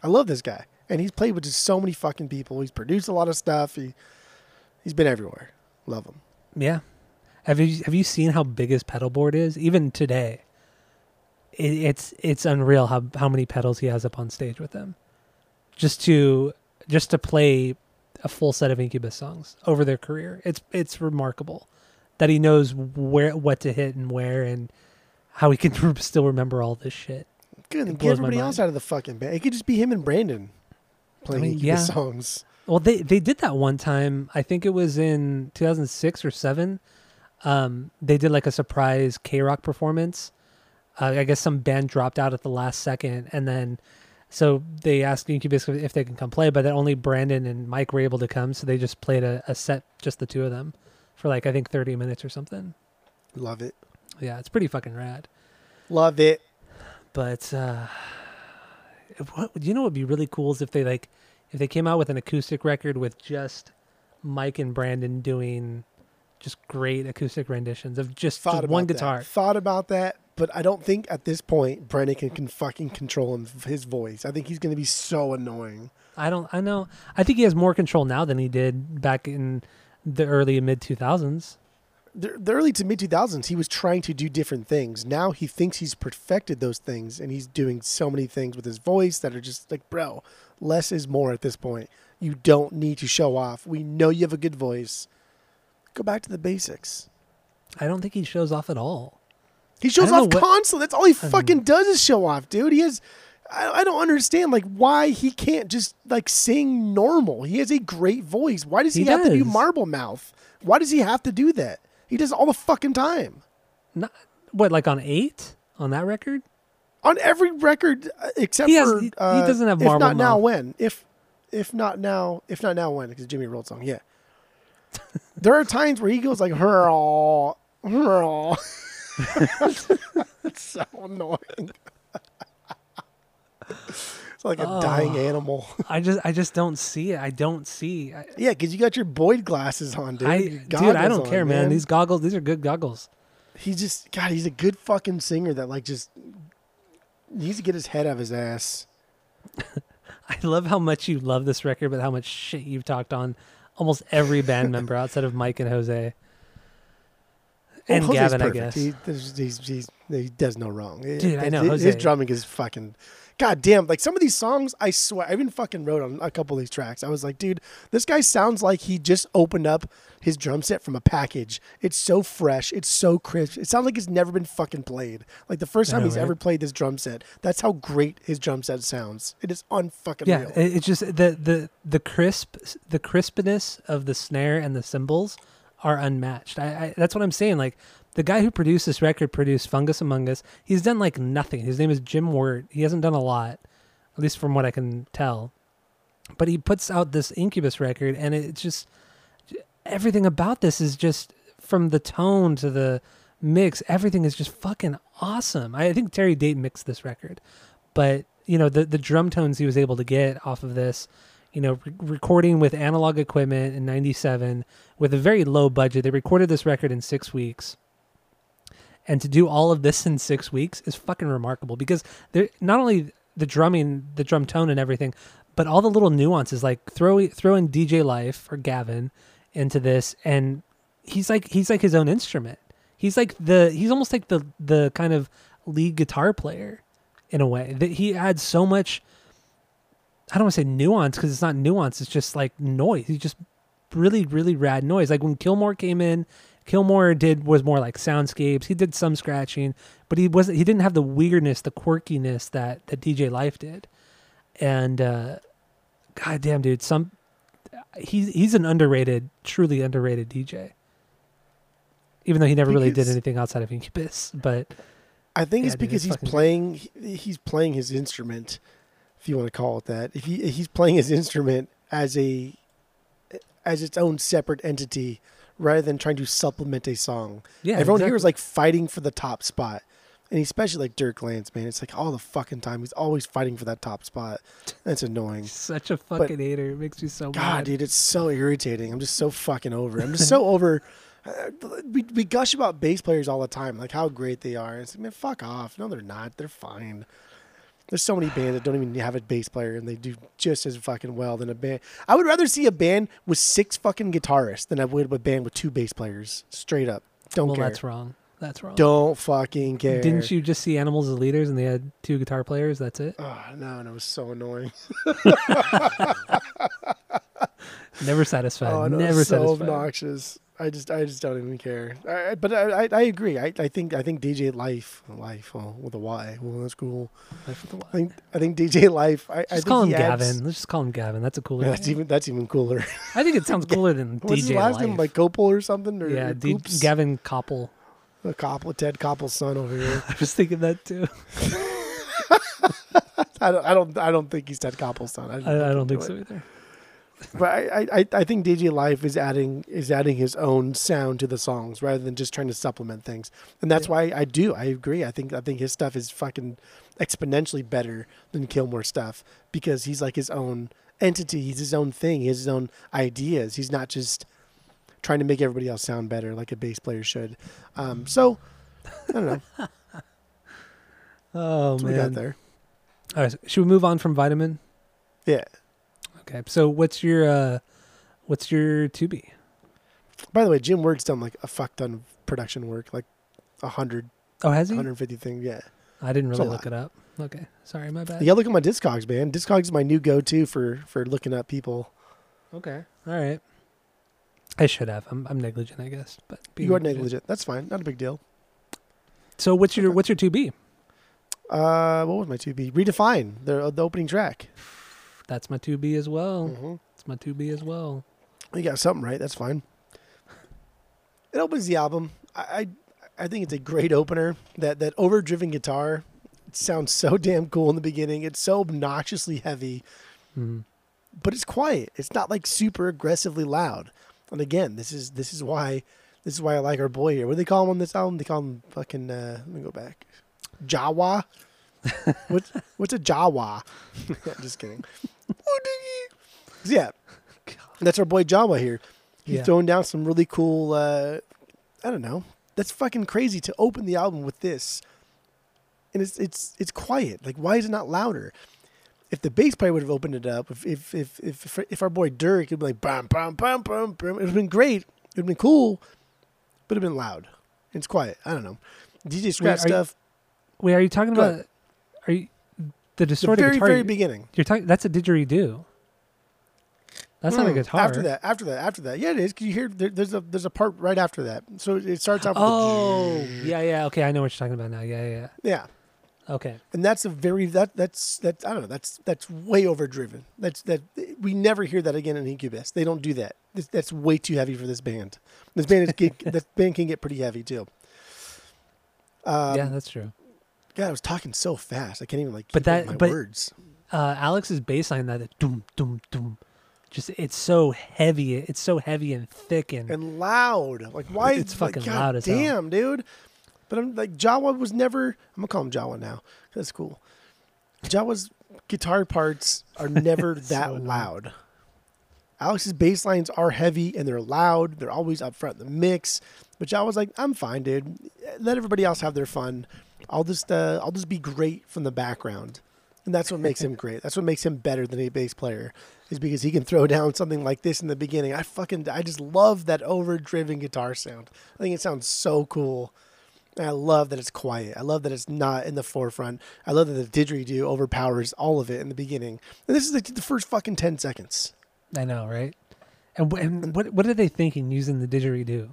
I love this guy, and he's played with just so many fucking people. He's produced a lot of stuff. He, he's been everywhere. Love him. Yeah. Have you have you seen how big his pedal board is? Even today, it, it's it's unreal how how many pedals he has up on stage with him, just to just to play a full set of Incubus songs over their career. It's it's remarkable that he knows where what to hit and where and how he can still remember all this shit. Good, and get everybody else out of the fucking band. It could just be him and Brandon playing I mean, Incubus yeah. songs. Well, they they did that one time. I think it was in two thousand six or seven. Um, they did like a surprise K-Rock performance. Uh, I guess some band dropped out at the last second, and then. So they asked Incubus if they can come play, but then only Brandon and Mike were able to come. So they just played a, a set, just the two of them, for like, I think thirty minutes or something. Love it. Yeah, it's pretty fucking rad. Love it. But uh, what, you know what would be really cool is if they like, if they came out with an acoustic record with just Mike and Brandon doing just great acoustic renditions of just, just one guitar. That. Thought about that. But I don't think at this point Brandon can, can fucking control him, his voice. I think he's going to be so annoying. I don't. I know. I think he has more control now than he did back in the early and mid two thousands. The, the early to mid two thousands, he was trying to do different things. Now he thinks he's perfected those things, and he's doing so many things with his voice that are just like, bro, less is more at this point. You don't need to show off. We know you have a good voice. Go back to the basics. I don't think he shows off at all. He shows off what, console. That's all he fucking um, does is show off, dude. He is. I, I don't understand like why he can't just like sing normal. He has a great voice. Why does he, he have does. to do marble mouth? Why does he have to do that? He does it all the fucking time. Not what like on eight on that record. On every record except he has, for he, uh, he doesn't have marble mouth. If not now, when? If if not now, if not now, when? Because Jimmy Rolled song, yeah. There are times where he goes like, hurl, hurl. That's so annoying. It's like a oh, dying animal. I just, I just don't see it. I don't see. I, yeah, because you got your Boyd glasses on, dude. I, dude, I don't on, care, man. man. These goggles, these are good goggles. He just, God, he's a good fucking singer that like just needs to get his head out of his ass. I love how much you love this record, but how much shit you've talked on almost every band member outside of Mike and Jose. And well, Gavin, I guess. He, he's, he's, he's, he does no wrong. Dude, it, I know. It, Jose. His drumming is fucking... God damn. Like, some of these songs, I swear, I even fucking wrote on a couple of these tracks. I was like, dude, this guy sounds like he just opened up his drum set from a package. It's so fresh. It's so crisp. It sounds like it's never been fucking played. Like, the first time know, he's right? ever played this drum set. That's how great his drum set sounds. It is unfucking yeah, real. Yeah, it's just the, the, the, crisp, the crispness of the snare and the cymbals are unmatched. I, I that's what I'm saying. Like, the guy who produced this record produced Fungus Among Us. He's done like nothing. His name is Jim Wirt. He hasn't done a lot, at least from what I can tell. But he puts out this Incubus record, and it's just everything about this is just, from the tone to the mix, everything is just fucking awesome. I, I think Terry Date mixed this record, but you know, the the drum tones he was able to get off of this, you know, re- recording with analog equipment in ninety-seven with a very low budget. They recorded this record in six weeks. And to do all of this in six weeks is fucking remarkable, because they're not only the drumming, the drum tone and everything, but all the little nuances, like throw, throw in D J Life or Gavin into this. And he's like, he's like his own instrument. He's like the, he's almost like the, the kind of lead guitar player in a way that he adds so much. I don't want to say nuance, because it's not nuance. It's just like noise. He's just really, really rad noise. Like when Kilmore came in, Kilmore did was more like soundscapes. He did some scratching, but he wasn't. He didn't have the weirdness, the quirkiness that that D J Life did. And uh, goddamn, dude, some he's he's an underrated, truly underrated D J. Even though he never really did anything outside of Incubus, but I think yeah, it's because dude, it's he's playing. He's playing his instrument, if you want to call it that. If he he's playing his instrument as a as its own separate entity, rather than trying to supplement a song. Yeah, everyone exactly. here is like fighting for the top spot. And especially like Dirk Lantz, man. It's like all the fucking time. He's always fighting for that top spot. That's annoying. Such a fucking but, hater. It makes me so God, mad. God, dude, it's so irritating. I'm just so fucking over it. I'm just so over. Uh, we, we gush about bass players all the time, like how great they are. It's like, man, fuck off. No, they're not. They're fine. There's so many bands that don't even have a bass player, and they do just as fucking well than a band. I would rather see a band with six fucking guitarists than I would a band with two bass players. Straight up. Don't well, care. Well, that's wrong. That's wrong. Don't fucking care. Didn't you just see Animals as Leaders and they had two guitar players? That's it? Oh, no, and it was so annoying. Never satisfied. Oh, no, Never so satisfied. So obnoxious. I just, I just don't even care. I, but I, I, I agree. I, I think, I think D J Life, Life oh, with a Y. Well, that's cool. Life with a Y. I think, I think D J Life. I, just I think call him Gavin. Adds, Let's just call him Gavin. That's a cooler. Yeah, that's even, that's even cooler. I think it sounds cooler than What's D J his last Life. Name, like Koppel or something. Or, yeah, or D- Gavin Koppel. The Koppel, Ted Koppel's son over here. I was thinking that too. I don't, I don't, I don't think he's Ted Koppel's son. I, I, I don't think so either. But I, I, I think D J Life is adding is adding his own sound to the songs rather than just trying to supplement things, and that's yeah. why I do I agree I think I think his stuff is fucking exponentially better than Kilmore stuff, because he's like his own entity, he's his own thing, he has his own ideas. He's not just trying to make everybody else sound better like a bass player should. Um, so I don't know. oh that's man, what we got there. All right, so should we move on from Vitamin? Yeah. Okay, so what's your uh, what's your to-be? By the way, Jim Wirt's done like a fuck ton of production work, like a hundred. Oh, has he? one hundred fifty things, yeah. I didn't really look lot. it up. Okay, sorry, my bad. Yeah, look at my Discogs, man. Discogs is my new go-to for, for looking up people. Okay, all right. I should have. I'm I'm negligent, I guess. But you are negligent. negligent. That's fine. Not a big deal. So what's your okay. what's your to-be? Uh, what was my to-be? Redefine the the opening track. That's my to-be as well. It's mm-hmm. my to-be as well. You got something right. That's fine. It opens the album. I, I I think it's a great opener. That that overdriven guitar, it sounds so damn cool in the beginning. It's so obnoxiously heavy, mm-hmm. but it's quiet. It's not like super aggressively loud. And again, this is this is why this is why I like our boy here. What do they call him on this album? They call him fucking. Uh, let me go back. Jawa. what's what's a Jawa? Just kidding. Yeah, that's our boy Jawa here. He's yeah. throwing down some really cool. Uh, I don't know. That's fucking crazy to open the album with this. And it's it's it's quiet. Like, why is it not louder? If the bass player would have opened it up, if if if if, if our boy Dirk would be like bam bam bam bam bam, it would have been great. It would have been cool, but it would have been loud. It's quiet. I don't know. D J Scratch wait, stuff. You, wait, are you talking Go about? Ahead. Are you the distorted the very guitar, very beginning? You're talking. That's a didgeridoo. That's mm, not a guitar. After that, after that, after that, yeah, it is. Cause you hear there, there's a there's a part right after that, so it starts off. Oh, with the yeah, yeah. Okay, I know what you're talking about now. Yeah, yeah, yeah. Okay. And that's a very that that's that I don't know. That's that's way overdriven. That's that we never hear that again in Incubus. They don't do that. That's, that's way too heavy for this band. This band is get, this band can get pretty heavy too. Um, yeah, that's true. God, I was talking so fast. I can't even like. Keep but that, my but words. Uh, Alex's bass line that doom doom doom. Just it's so heavy. It's so heavy and thick and and loud. Like why? It's fucking like, loud as hell. Damn, dude. But I'm like Jawa was never. I'm gonna call him Jawa now. That's cool. Jawa's guitar parts are never that so loud. Alex's bass lines are heavy and they're loud. They're always up front in the mix. But Jawa's like, I'm fine, dude. Let everybody else have their fun. I'll just uh, I'll just be great from the background. And that's what makes him great. That's what makes him better than a bass player is because he can throw down something like this in the beginning. I fucking, I just love that overdriven guitar sound. I think it sounds so cool. And I love that it's quiet. I love that it's not in the forefront. I love that the didgeridoo overpowers all of it in the beginning. And this is like the first fucking ten seconds. I know, right? And, and what what are they thinking using the didgeridoo?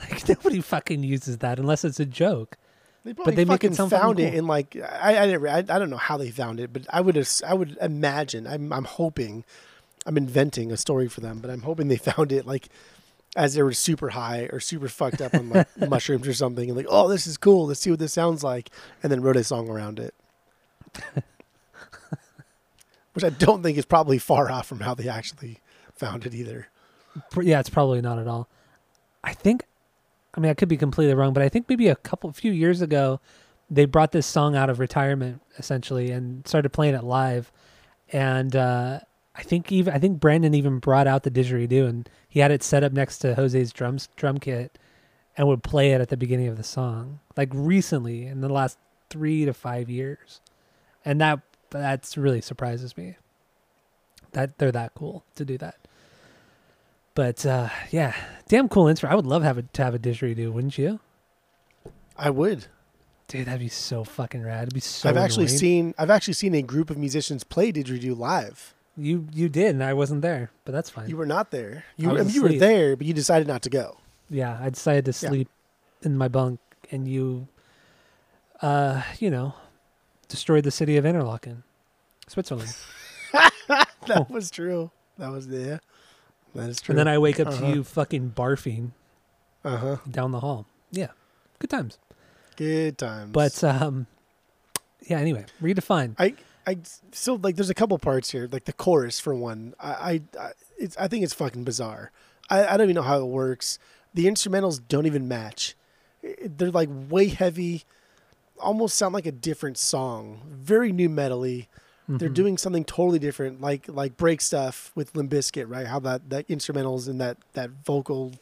Like nobody fucking uses that unless it's a joke. They but they fucking make it found cool. it in like I I, never, I I don't know how they found it, but I would I would imagine I'm I'm hoping I'm inventing a story for them, but I'm hoping they found it like as they were super high or super fucked up on like mushrooms or something, and like oh this is cool, let's see what this sounds like, and then wrote a song around it, which I don't think is probably far off from how they actually found it either. Yeah, it's probably not at all. I think. I mean, I could be completely wrong, but I think maybe a couple, few years ago, they brought this song out of retirement essentially and started playing it live. And uh, I think even I think Brandon even brought out the didgeridoo and he had it set up next to Jose's drums drum kit, and would play it at the beginning of the song, like recently in the last three to five years, and that that's really surprises me. That they're that cool to do that. But, uh, yeah, damn cool instrument. I would love have a, to have a didgeridoo, wouldn't you? I would. Dude, that'd be so fucking rad. It'd be so I've actually annoying. seen I've actually seen a group of musicians play didgeridoo live. You you did, and I wasn't there, but that's fine. You were not there. You, I was I mean, you were there, but you decided not to go. Yeah, I decided to sleep yeah. in my bunk, and you, uh, you know, destroyed the city of Interlaken, Switzerland. That was true. That was the... Yeah. That is true. And then I wake up uh-huh. to you fucking barfing uh-huh. down the hall. Yeah. Good times. Good times. But, um, yeah, anyway, redefine. I, I still, like, there's a couple parts here. Like, the chorus, for one. I I, I, it's, I think it's fucking bizarre. I, I don't even know how it works. The instrumentals don't even match. They're, like, way heavy. Almost sound like a different song. Very new metal-y. They're mm-hmm. doing something totally different, like like break stuff with Limp Bizkit, right? How that, that instrumentals and that, that vocal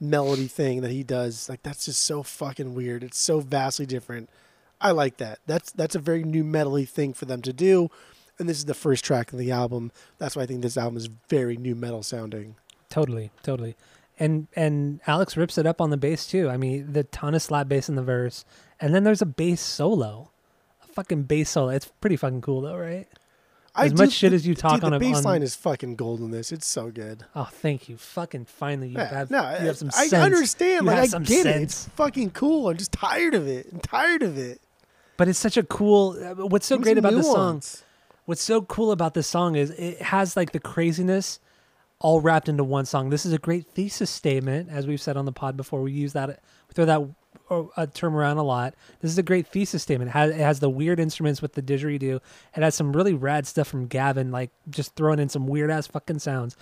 melody thing that he does, like that's just so fucking weird. It's so vastly different. I like that. That's that's a very new metal-y thing for them to do, and this is the first track of the album. That's why I think this album is very new metal sounding. Totally, totally. And and Alex rips it up on the bass too. I mean, the ton of slap bass in the verse, and then there's a bass solo. Fucking bass solo. It's pretty fucking cool though, right? As I much do, shit as you talk dude, on a bass line is fucking gold in this. It's so good. Oh, thank you. Fucking finally, you yeah, have no, you I, have some I sense. I understand. You like I get sense. it. It's fucking cool. I'm just tired of it. I'm tired of it. But it's such a cool. What's so There's great about this song? What's so cool about this song is it has like the craziness all wrapped into one song. This is a great thesis statement, as we've said on the pod before. We use that. We throw that a term around a lot. This is a great thesis statement. It has, it has the weird instruments with the didgeridoo. It has some really rad stuff from Gavin, like just throwing in some weird ass fucking sounds.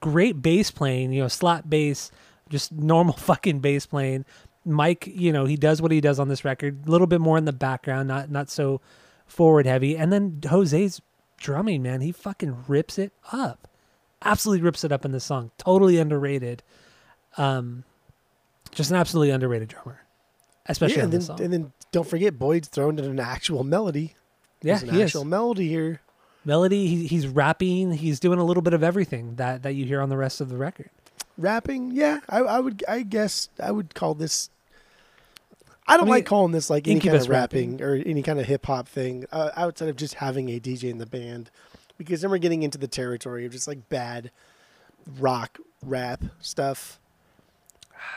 Great bass playing, you know, slap bass, just normal fucking bass playing. Mike, you know, he does what he does on this record. A little bit more in the background, not not so forward heavy. And then Jose's drumming, man, he fucking rips it up. Absolutely rips it up in this song. Totally underrated. Um, just an absolutely underrated drummer, especially yeah, and on this then, song. And then don't forget, Boyd's thrown in an actual melody. Yeah, There's an he actual is. melody here. Melody. He, he's rapping. He's doing a little bit of everything that that you hear on the rest of the record. Rapping, yeah, I, I would. I guess I would call this. I don't I mean, like calling this like any kind of rapping, rapping or any kind of hip hop thing uh, outside of just having a D J in the band, because then we're getting into the territory of just like bad rock rap stuff.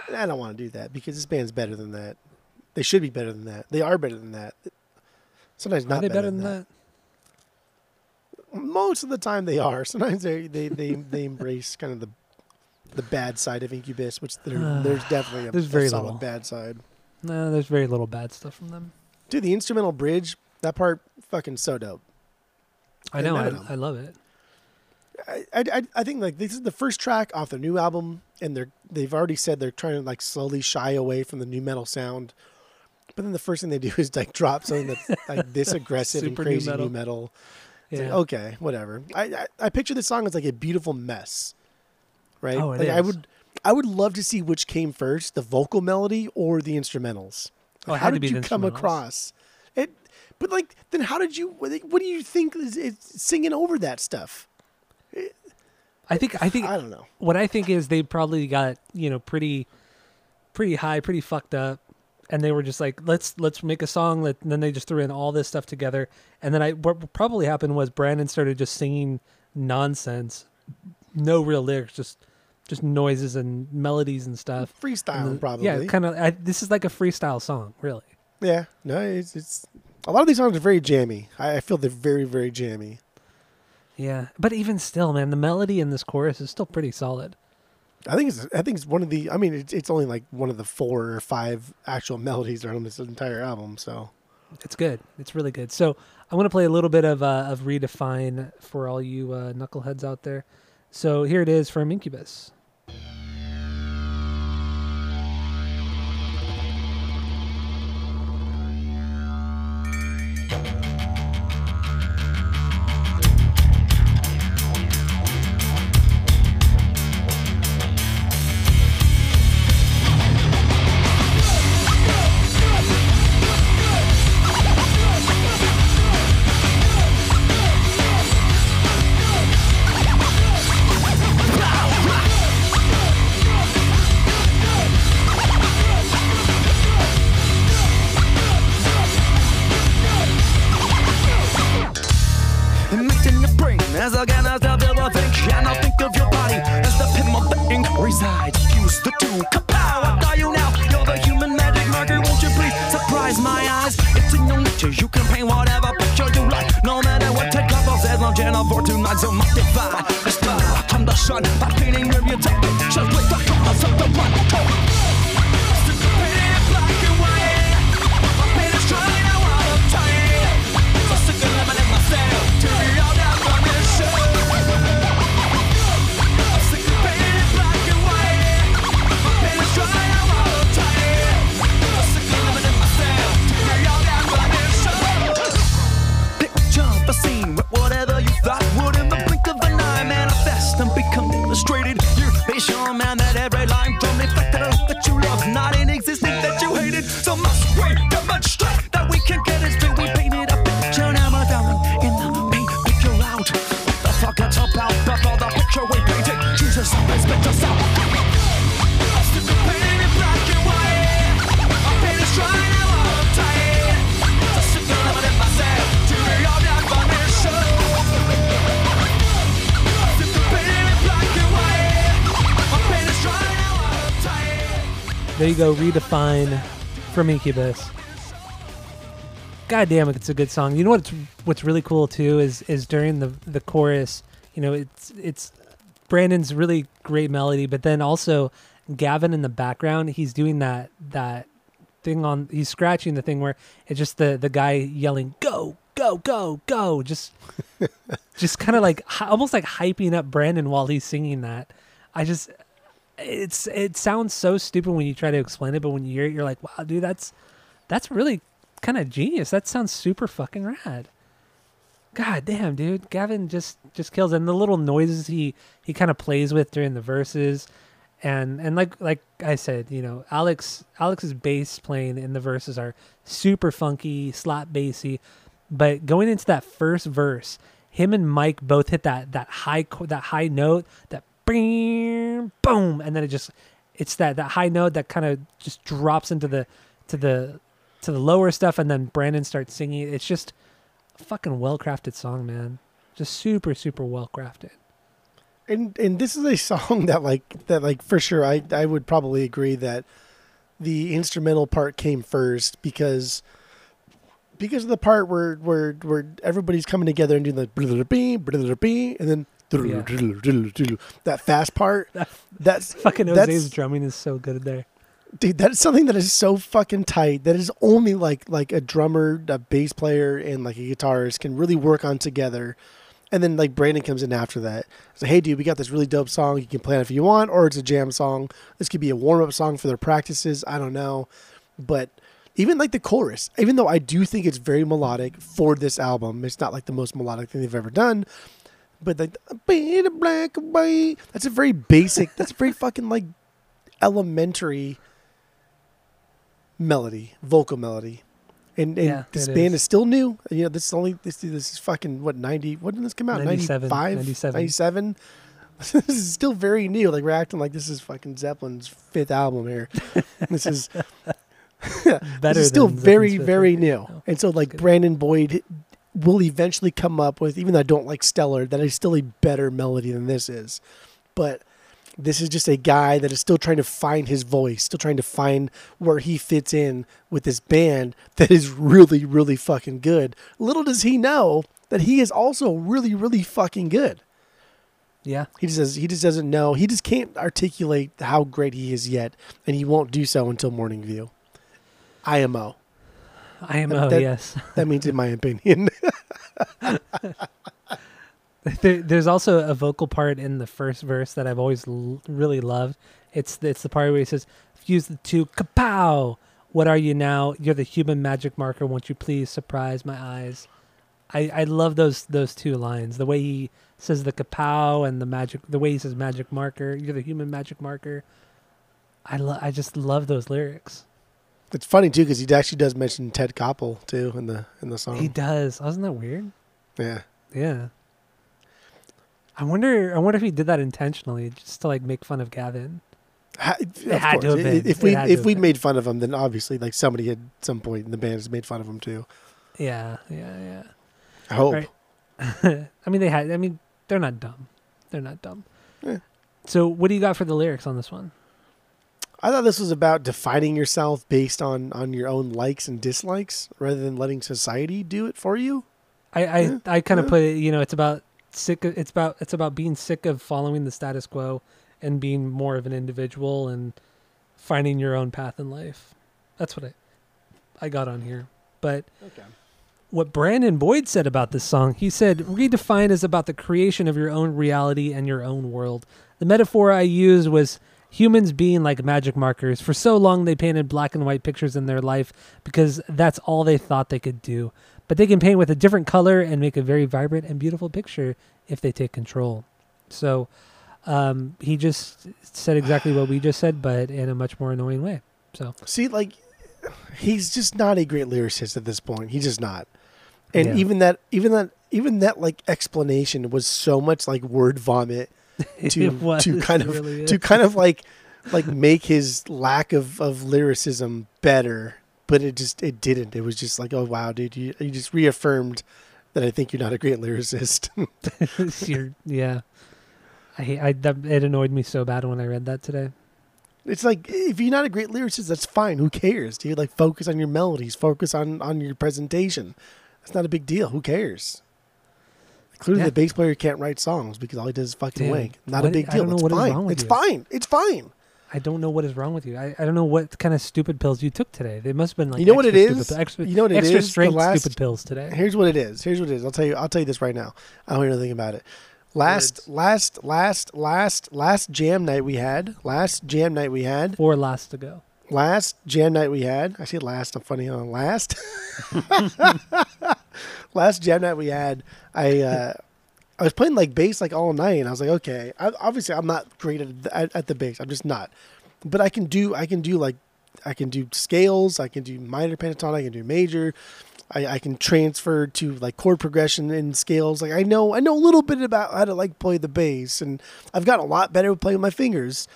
And I don't want to do that because this band's better than that. They should be better than that. They are better than that. Sometimes not. Are they better, better than that? that? Most of the time they are. Sometimes they they they, they embrace kind of the. The bad side of Incubus, which there, uh, there's definitely a, there's very a solid little. bad side. No, there's very little bad stuff from them. Dude, the instrumental bridge, that part, fucking so dope. I know, I, I, I love it. I, I I think like this is the first track off their new album, and they're they've already said they're trying to like slowly shy away from the new metal sound. But then the first thing they do is like drop something that's like this aggressive Super and crazy new metal. New metal. It's yeah. like, okay, whatever. I, I I picture this song as like a beautiful mess. Right, oh, like I would, I would love to see which came first, the vocal melody or the instrumentals. Like, oh, it had how did to be you the come across it? But like, then how did you? What do you think is, is singing over that stuff? It, I think, I think, I don't know. What I think is they probably got you know pretty, pretty high, pretty fucked up, and they were just like, let's let's make a song. And then they just threw in all this stuff together, and then I what probably happened was Brandon started just singing nonsense, no real lyrics, just. Just noises and melodies and stuff. Freestyle, and the, probably. Yeah, kind of. This is like a freestyle song, really. Yeah. No, it's, it's... A lot of these songs are very jammy. I, I feel they're very, very jammy. Yeah. But even still, man, the melody in this chorus is still pretty solid. I think it's I think it's one of the... I mean, it's, it's only like one of the four or five actual melodies that are on this entire album, so... It's good. It's really good. So I'm going to play a little bit of, uh, of Redefine for all you uh, knuckleheads out there. So here it is from Incubus. There you go, Redefine from Incubus. God damn it, it's a good song. You know what's what's really cool too is is during the the chorus, you know, it's it's Brandon's really great melody, but then also Gavin in the background, he's doing that that thing on, he's scratching the thing where it's just the, the guy yelling, go, go, go, go. Just, just kind of like, almost like hyping up Brandon while he's singing that. I just, it's, it sounds so stupid when you try to explain it, but when you hear it, you're like, wow, dude, that's, that's really kind of genius. That sounds super fucking rad. God damn, dude. Gavin just, just kills. And the little noises he, he kind of plays with during the verses. And and like like I said, you know, Alex Alex's bass playing in the verses are super funky, slap bassy. But going into that first verse, him and Mike both hit that that high that high note, that boom, boom, and then it just it's that, that high note that kind of just drops into the to the to the lower stuff, and then Brandon starts singing. It's just a fucking well crafted song, man. Just super super well crafted. And and this is a song that like that like for sure I, I would probably agree that the instrumental part came first because because of the part where where, where everybody's coming together and doing the bee and then yeah. that fast part that, that's fucking Jose's drumming is so good there. Dude, that is something that is so fucking tight. That is only like like a drummer, a bass player, and like a guitarist can really work on together. And then like Brandon comes in after that. So, hey dude, we got this really dope song. You can play it if you want, or it's a jam song. This could be a warm up song for their practices. I don't know. But even like the chorus, even though I do think it's very melodic for this album, it's not like the most melodic thing they've ever done. But like the black and white, that's a very basic, that's a very fucking like elementary melody, vocal melody. And, and yeah, this band is. is still new. You know, this is only this this is fucking what ninety. When did this come out? ninety-five, ninety-seven This is still very new. Like we're acting like this is fucking Zeppelin's fifth album here. This is this is still very very new. No, and so like good. Brandon Boyd will eventually come up with, even though I don't like Stellar, that is still a better melody than this is. But this is just a guy that is still trying to find his voice, still trying to find where he fits in with this band that is really, really fucking good. Little does he know that he is also really, really fucking good. Yeah. He just says, he just doesn't know. He just can't articulate how great he is yet, and he won't do so until Morning View. I M O. I M O, that, yes. That means in my opinion. There, there's also a vocal part in the first verse that I've always l- really loved. It's it's the part where he says, "Fuse the two, kapow! What are you now? You're the human magic marker. Won't you please surprise my eyes?" I, I love those those two lines. The way he says the kapow and the magic. The way he says magic marker. You're the human magic marker. I lo- I just love those lyrics. It's funny too because he actually does mention Ted Koppel too in the in the song. He does. Wasn't that weird? Yeah. Yeah. I wonder. I wonder if he did that intentionally, just to like make fun of Gavin. Ha, of it had course. to have been. If we if we made fun of him, then obviously like somebody at some point in the band has made fun of him too. Yeah, yeah, yeah. I hope. Right. I mean, they had. I mean, they're not dumb. They're not dumb. Yeah. So, what do you got for the lyrics on this one? I thought this was about defining yourself based on, on your own likes and dislikes, rather than letting society do it for you. I I, yeah. I kind of yeah. put it. You know, it's about. Sick. It's about it's about being sick of following the status quo and being more of an individual and finding your own path in life. That's what I I got on here. But okay. What Brandon Boyd said about this song, he said, "Redefine is about the creation of your own reality and your own world. The metaphor I used was humans being like magic markers. For so long, they painted black and white pictures in their life because that's all they thought they could do. But they can paint with a different color and make a very vibrant and beautiful picture if they take control." So um, he just said exactly what we just said, but in a much more annoying way. So see, like, he's just not a great lyricist at this point. He's just not. And yeah. even that, even that, even that, like, explanation was so much like word vomit to was, to kind of really to kind of like like make his lack of, of lyricism better. But it just, it didn't. It was just like, oh, wow, dude, you, you just reaffirmed that I think you're not a great lyricist. You're, yeah. I, I that, it annoyed me so bad when I read that today. It's like, if you're not a great lyricist, that's fine. Who cares, dude? Like, focus on your melodies. Focus on, on your presentation. That's not a big deal. Who cares? Clearly, yeah. The bass player can't write songs because all he does is fucking wank. Not what a big deal. It's fine. It's fine. It's fine. I don't know what is wrong with you. I, I don't know what kind of stupid pills you took today. They must have been like you know what it is. Pill, extra, you know what it extra is. Extra strength last, stupid pills today. Here's what it is. Here's what it is. I'll tell you. I'll tell you this right now. I don't know anything about it. Last, last, last, last, last jam night we had. Last jam night we had. Or last ago. Last jam night we had. I see last. I'm funny on last. Last jam night we had. I uh, I was playing like bass like all night, and I was like, okay. I, obviously, I'm not great at, at, at the bass. I'm just not. But I can do. I can do like. I can do scales. I can do minor pentatonic. I can do major. I, I can transfer to like chord progression and scales. Like I know, I know a little bit about how to like play the bass, and I've gotten a lot better at playing with my fingers,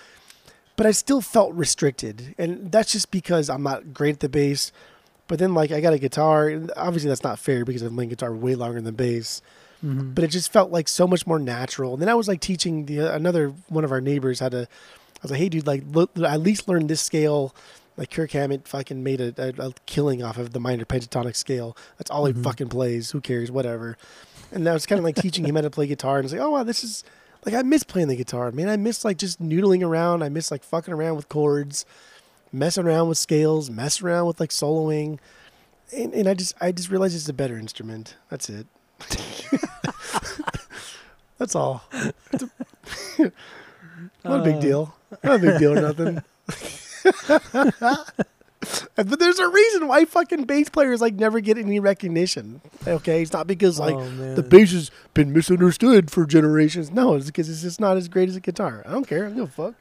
but I still felt restricted. And that's just because I'm not great at the bass, but then like I got a guitar, and obviously that's not fair because I've been playing guitar way longer than bass, mm-hmm. but it just felt like so much more natural. And then I was like teaching the, another one of our neighbors how to, I was like, hey dude, like look, at least learn this scale. Like Kirk Hammett fucking made a, a, a killing off of the minor pentatonic scale. That's all mm-hmm. he fucking plays. Who cares? Whatever. And I was kind of like teaching him how to play guitar. And it's like, oh wow, this is like I miss playing the guitar, man. I miss like just noodling around. I miss like fucking around with chords, messing around with scales, messing around with like soloing. And, and I just I just realized it's a better instrument. That's it. That's all. That's a, not a big deal. Not a big deal or nothing. But there's a reason why fucking bass players like never get any recognition. Okay, it's not because like oh, the bass has been misunderstood for generations. No, it's because it's just not as great as a guitar. I don't care. I don't give a fuck.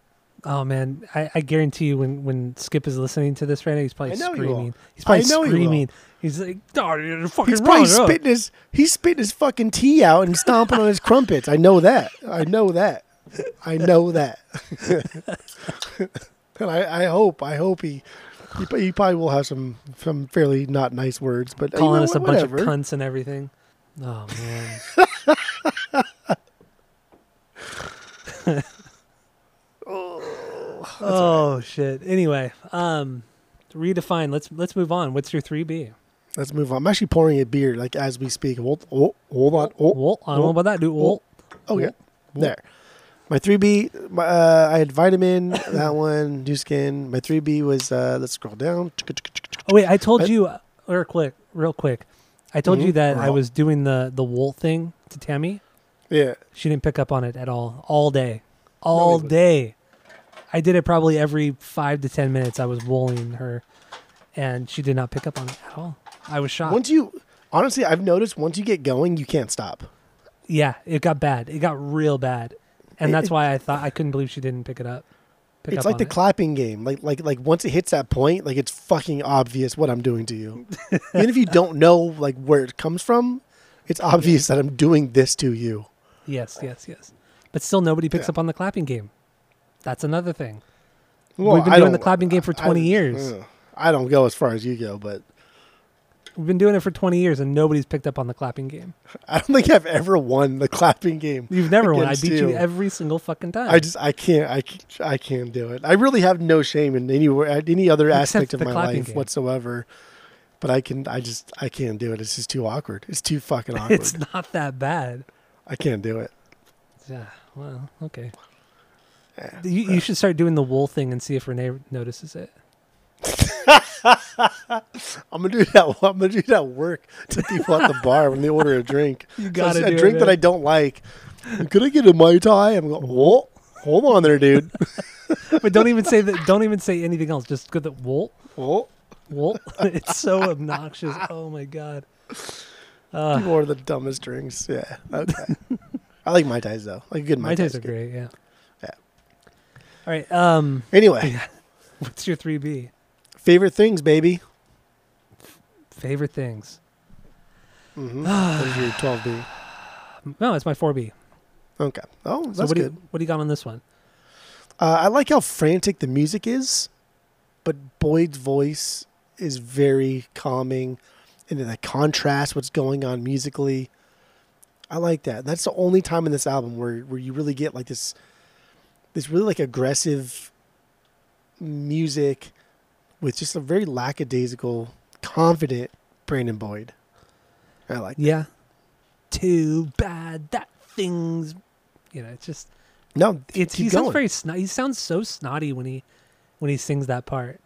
Oh man, I, I guarantee you when, when Skip is listening to this right now, he's probably screaming. He's probably screaming. He's like, oh, you're fucking he's probably spitting up. his he's spitting his fucking tea out and stomping on his crumpets. I know that. I know that. I know that. And I, I hope, I hope he, he, he probably will have some, some fairly not nice words, but calling you know, us a whatever. bunch of cunts and everything. Oh man. oh oh right. Shit. Anyway, um, Redefine. Let's let's move on. What's your three B? Let's move on. I'm actually pouring a beer like as we speak. Hold, hold, hold on. Hold, hold. I don't know about that, dude. Hold. Oh yeah. There. My three B, uh, I had Vitamin, that one, New Skin. My three B was, uh, let's scroll down. Oh, wait, I told I, you, uh, real quick, real quick. I told mm-hmm. you that wow. I was doing the, the wool thing to Tammy. Yeah. She didn't pick up on it at all, all day. All no, day. I did it probably every five to ten minutes. I was wooling her, and she did not pick up on it at all. I was shocked. Once you, honestly, I've noticed once you get going, you can't stop. Yeah, it got bad. It got real bad. And that's why I thought I couldn't believe she didn't pick it up. Pick it's up like the it. clapping game. Like like like once it hits that point, like it's fucking obvious what I'm doing to you. Even if you don't know like where it comes from, it's obvious that I'm doing this to you. Yes, yes, yes. But still, nobody picks yeah. up on the clapping game. That's another thing. Well, We've been I doing the clapping game for twenty I, years. I don't go as far as you go, but. We've been doing it for twenty years, and nobody's picked up on the clapping game. I don't think I've ever won the clapping game. You've never won. I beat you. you every single fucking time. I just, I can't, I, I can't do it. I really have no shame in any any other aspect of my life whatsoever. But I can, I just, I can't do it. It's just too awkward. It's too fucking awkward. It's not that bad. I can't do it. Yeah. Well. Okay. Yeah, you, you should start doing the wool thing and see if Renee notices it. I'm gonna do that. I'm gonna do that work to people at the bar when they order a drink. You gotta so do a drink it, that I don't like. Could I get a Mai Tai? I'm going. Whoa, hold on there, dude. But don't even say that. Don't even say anything else. Just go that. Whoa, whoa, whoa. It's so obnoxious. Oh my god. Uh, people order the dumbest drinks. Yeah. Okay. I like Mai Tais though. Like good Mai Tais. Mai Tais are great. Yeah. Yeah. All right. Um. Anyway, what's your three B? Favorite things, baby. Favorite things. Mm-hmm. What is your twelve B? No, it's my four B. Okay. Oh, that's so what good. Do you, what do you got on this one? Uh, I like how frantic the music is, but Boyd's voice is very calming. And then the contrast, what's going on musically. I like that. That's the only time in this album where, where you really get like this, this really like aggressive music with just a very lackadaisical, confident Brandon Boyd. I like that. Yeah. Too bad that thing's... You know, it's just No, it's he going. sounds very snotty. He sounds so snotty when he when he sings that part.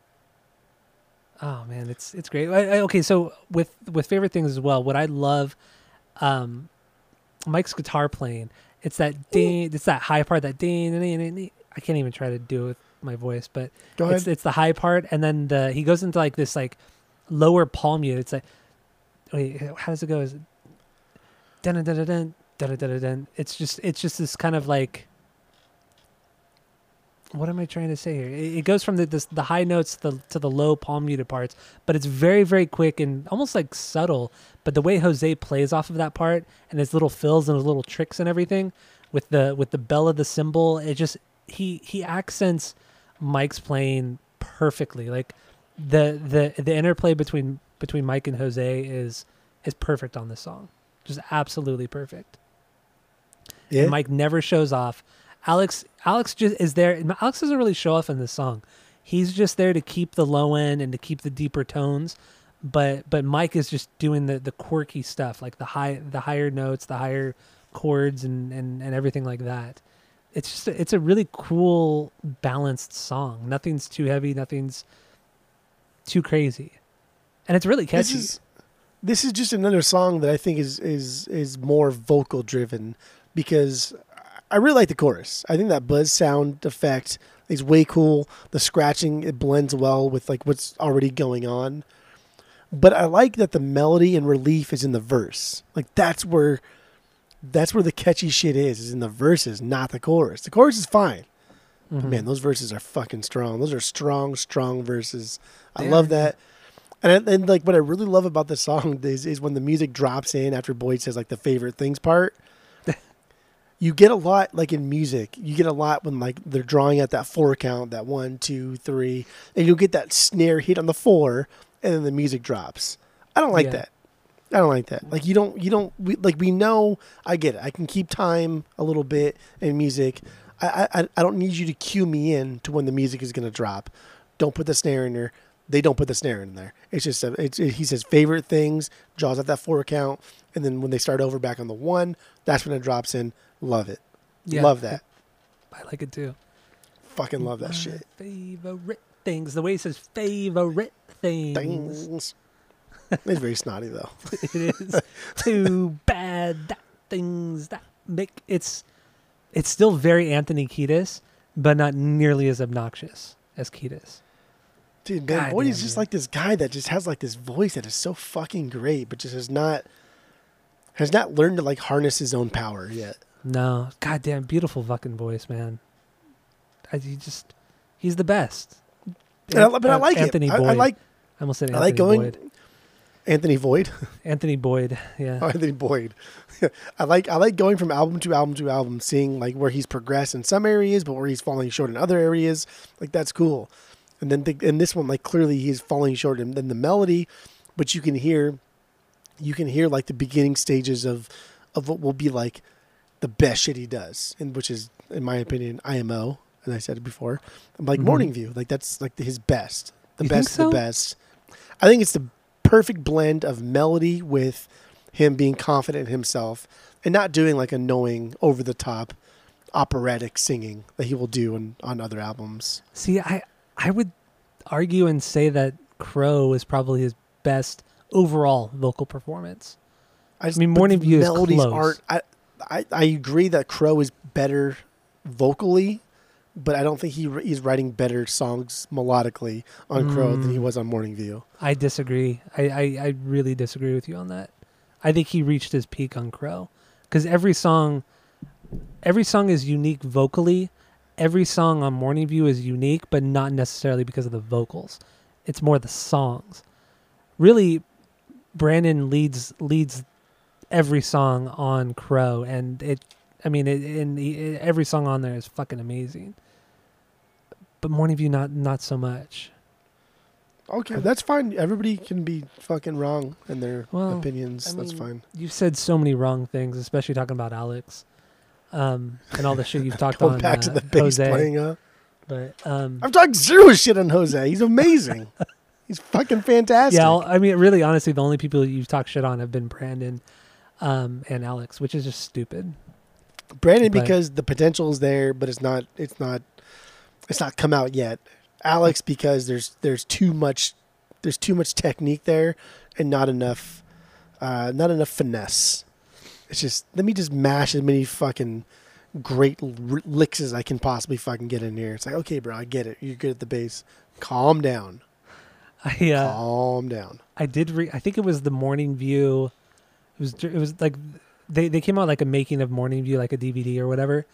Oh man, it's it's great. I, I, okay, so with with Favorite Things as well, what I love, um, Mike's guitar playing. It's that ding. It's that high part. That ding. I can't even try to do it with my voice, but Go ahead. It's it's the high part, and then the he goes into like this like lower palm mute. It's like, wait, how does it go? Is it dun dun dun dun dun dun? It's just it's just this kind of like. What am I trying to say here? It, it goes from the this, the high notes to the, to the low palm muted parts, but it's very, very quick and almost like subtle. But the way Jose plays off of that part and his little fills and his little tricks and everything with the with the bell of the cymbal, it just he he accents Mike's playing perfectly. Like the the the interplay between between Mike and Jose is is perfect on this song, just absolutely perfect. Yeah, and Mike never shows off. Alex Alex just is there. Alex doesn't really show off in this song. He's just there to keep the low end and to keep the deeper tones. But but Mike is just doing the, the quirky stuff, like the high the higher notes, the higher chords and, and, and everything like that. It's just a, it's a really cool, balanced song. Nothing's too heavy, nothing's too crazy. And it's really catchy. This is, this is just another song that I think is is, is more vocal driven because I really like the chorus. I think that buzz sound effect is way cool. The scratching, it blends well with like what's already going on. But I like that the melody and relief is in the verse. Like that's where that's where the catchy shit is, is in the verses, not the chorus. The chorus is fine. Mm-hmm. But man, those verses are fucking strong. Those are strong, strong verses. I yeah. love that. And, and like what I really love about this song is, is when the music drops in after Boyd says like the favorite things part. You get a lot, like in music, you get a lot when like they're drawing out that four count, that one, two, three, and you'll get that snare hit on the four, and then the music drops. I don't like yeah. that. I don't like that. Like you don't, you don't, we, like we know, I get it. I can keep time a little bit in music. I, I, I don't need you to cue me in to when the music is going to drop. Don't put the snare in there. They don't put the snare in there. It's just, a, it's, it, he says favorite things, draws out that four count, and then when they start over back on the one, that's when it drops in. Love it. Yeah, love that. I like it too. Fucking love that My shit. Favorite things. The way he says favorite things. Things. It's very snotty though. It is. Too bad that things that make it's it's still very Anthony Kiedis, but not nearly as obnoxious as Kiedis. Dude, man, God Boyd is just like this guy that just has like this voice that is so fucking great, but just has not has not learned to like harness his own power yet. No, goddamn beautiful fucking voice, man. I, he just, he's the best. I, but I like Anthony it. Boyd. I, I like. I almost said Anthony I like going, Boyd. Anthony Boyd. Anthony Boyd. Yeah. Oh, Anthony Boyd. I like. I like going from album to album to album, seeing like where he's progressed in some areas, but where he's falling short in other areas. Like that's cool. And then in the, this one, like clearly he's falling short in, in the melody, but you can hear, you can hear like the beginning stages of, of what will be like. The best shit he does, and which is, in my opinion, I M O, and I said it before. I'm like mm-hmm. Morning View, like that's like his best, the you best, so? the best. I think it's the perfect blend of melody with him being confident in himself and not doing like annoying, over the top, operatic singing that he will do in, on other albums. See, I I would argue and say that Crow is probably his best overall vocal performance. I, just, I mean, Morning View is close. Aren't, I, I, I agree that Crow is better vocally, but I don't think he he's writing better songs melodically on mm. Crow than he was on Morning View. I disagree. I, I, I really disagree with you on that. I think he reached his peak on Crow because every song, every song is unique vocally. Every song on Morning View is unique, but not necessarily because of the vocals. It's more the songs. Really, Brandon leads leads. every song on Crow, and it I mean it, and the, it, every song on there is fucking amazing, but Morning View not not so much. Okay, that's fine. Everybody can be fucking wrong in their well, opinions. I that's mean, fine. You've said so many wrong things, especially talking about Alex um and all the shit you've talked on back uh, to the bass Jose. Playing up. But um I'm talking zero shit on Jose. He's amazing. He's fucking fantastic. Yeah, I mean really honestly the only people you've talked shit on have been Brandon Um, and Alex, which is just stupid. Brandon, but, because the potential is there, but it's not. It's not. It's not come out yet. Alex, because there's there's too much. There's too much technique there, and not enough. Uh, not enough finesse. It's just let me just mash as many fucking great r- licks as I can possibly fucking get in here. It's like, okay, bro, I get it. You're good at the bass. Calm down. I, uh, Calm down. I did. Re- I think it was the Morning View. It was. It was like they, they came out like a making of Morning View, like a D V D or whatever.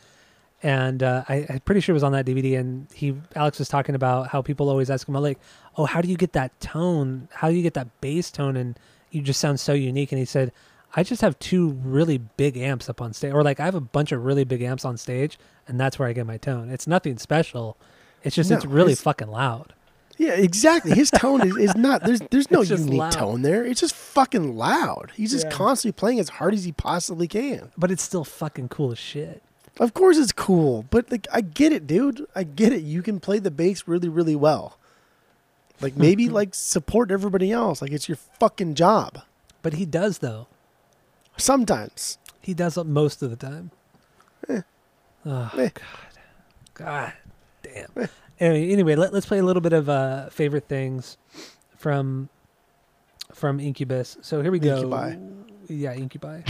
And uh, I, I'm pretty sure it was on that D V D. And he Alex was talking about how people always ask him, like, oh, how do you get that tone? How do you get that bass tone? And you just sound so unique. And he said, I just have two really big amps up on stage, or like I have a bunch of really big amps on stage, and that's where I get my tone. It's nothing special. It's just no, it's really it's, fucking loud. Yeah, exactly. His tone is, is not there's there's no unique loud. tone there. It's just fucking loud. He's just yeah. constantly playing as hard as he possibly can. But it's still fucking cool as shit. Of course it's cool, but like I get it, dude. I get it. You can play the bass really, really well. Like maybe like support everybody else. Like it's your fucking job. But he does though. Sometimes he does it most of the time. Eh. Oh eh. God, God damn. Eh. Anyway, anyway, let, let's play a little bit of uh, favorite things from from Incubus. So here we go. Incubi. Yeah, Incubi.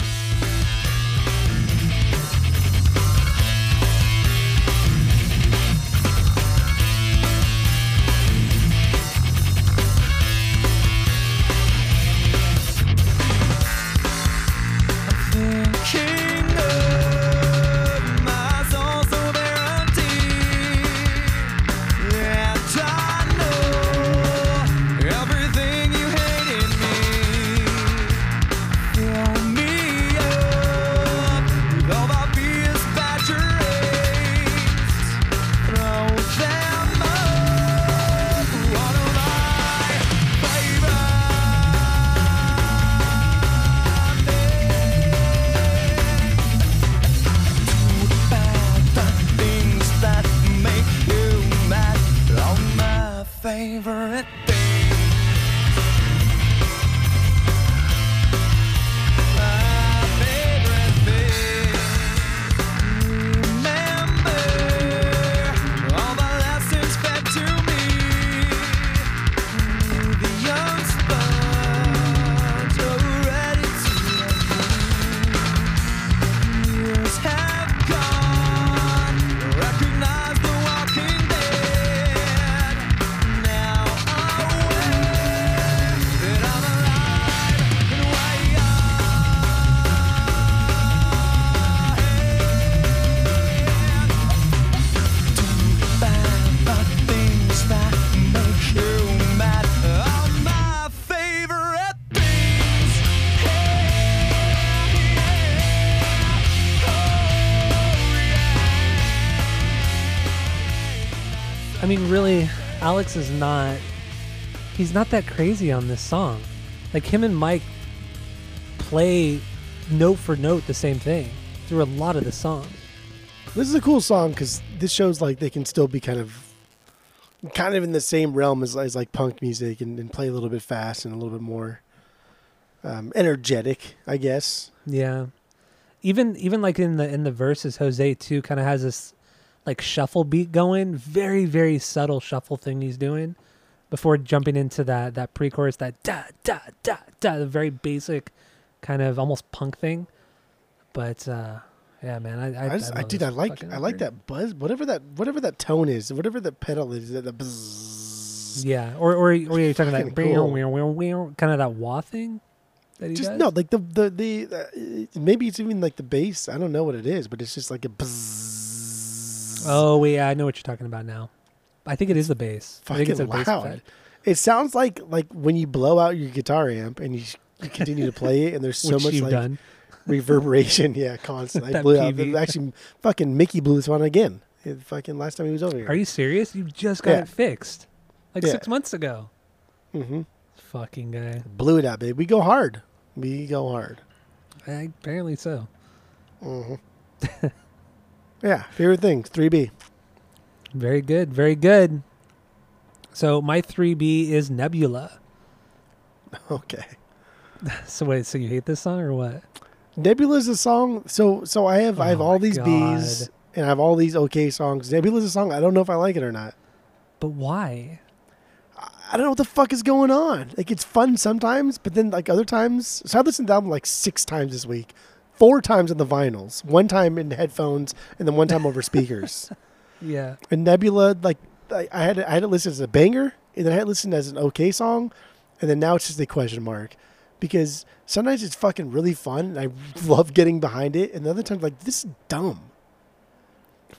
I mean, really, Alex is not, he's not that crazy on this song. Like him and Mike play note for note the same thing through a lot of the song. This is a cool song because this shows like they can still be kind of, kind of in the same realm as, as like punk music and, and play a little bit fast and a little bit more um, energetic, I guess. Yeah. Even, even like in the, in the verses, Jose too kind of has this like shuffle beat going, very, very subtle shuffle thing he's doing before jumping into that, that pre-chorus, that da, da, da, da, the very basic kind of almost punk thing. But uh, yeah, man, I, I, I, just, I, I dude, I like, I like that buzz, whatever that, whatever that tone is, whatever that pedal is, that the buzz. Yeah. Or, or, or you're talking about like, cool. weow, weow, weow, kind of that wah thing. That he just does? No, like the, the, the, uh, maybe it's even like the bass. I don't know what it is, but it's just like a buzz. Oh, yeah, I know what you're talking about now. I think it is the bass. Fucking I think it's a bass loud. It sounds like like when you blow out your guitar amp and you, you continue to play it, and there's so much like done. reverberation. Yeah, constant. I blew out. Actually, fucking Mickey blew this one again. It fucking last time he was over here. Are you serious? You just got yeah. it fixed like yeah. six months ago. Mm-hmm. Fucking guy. Blew it out, babe. We go hard. We go hard. I, apparently so. Mm-hmm. Yeah, favorite things, three B. Very good, very good. So my three B is Nebula. Okay. So wait, so you hate this song or what? Nebula is a song. So so I have oh I have all these God. B's and I have all these okay songs. Nebula is a song. I don't know if I like it or not. But why? I don't know what the fuck is going on. Like, it's fun sometimes, but then like other times. So I listened to the album like six times this week. Four times on the vinyls. One time in headphones and then one time over speakers. Yeah. And Nebula, like I, I had I had it listed as a banger and then I had it listed as an okay song. And then now it's just a question mark. Because sometimes it's fucking really fun and I love getting behind it. And the other times, like, this is dumb.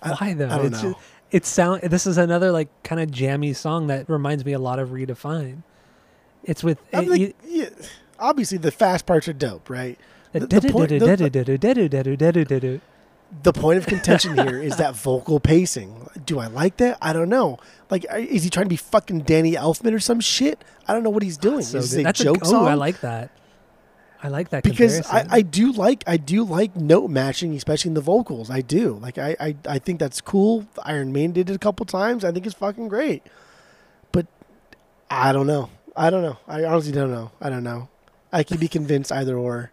I, Why though? I don't it's know. Just, it sound, this is another, like, kind of jammy song that reminds me a lot of Redefine. It's with. It, like, you, yeah, obviously, the fast parts are dope, right? The, the, the, point, the, the point of contention here is that vocal pacing. Do I like that? I don't know. Like, is he trying to be fucking Danny Elfman or some shit? I don't know what he's doing. So is it a joke song? Oh, I like that. I like that because I, I do like I do like note matching, especially in the vocals. I do like I, I, I think that's cool. Iron Maiden did it a couple times. I think it's fucking great. But I don't know. I don't know. I honestly don't know. I don't know. I can be convinced either or.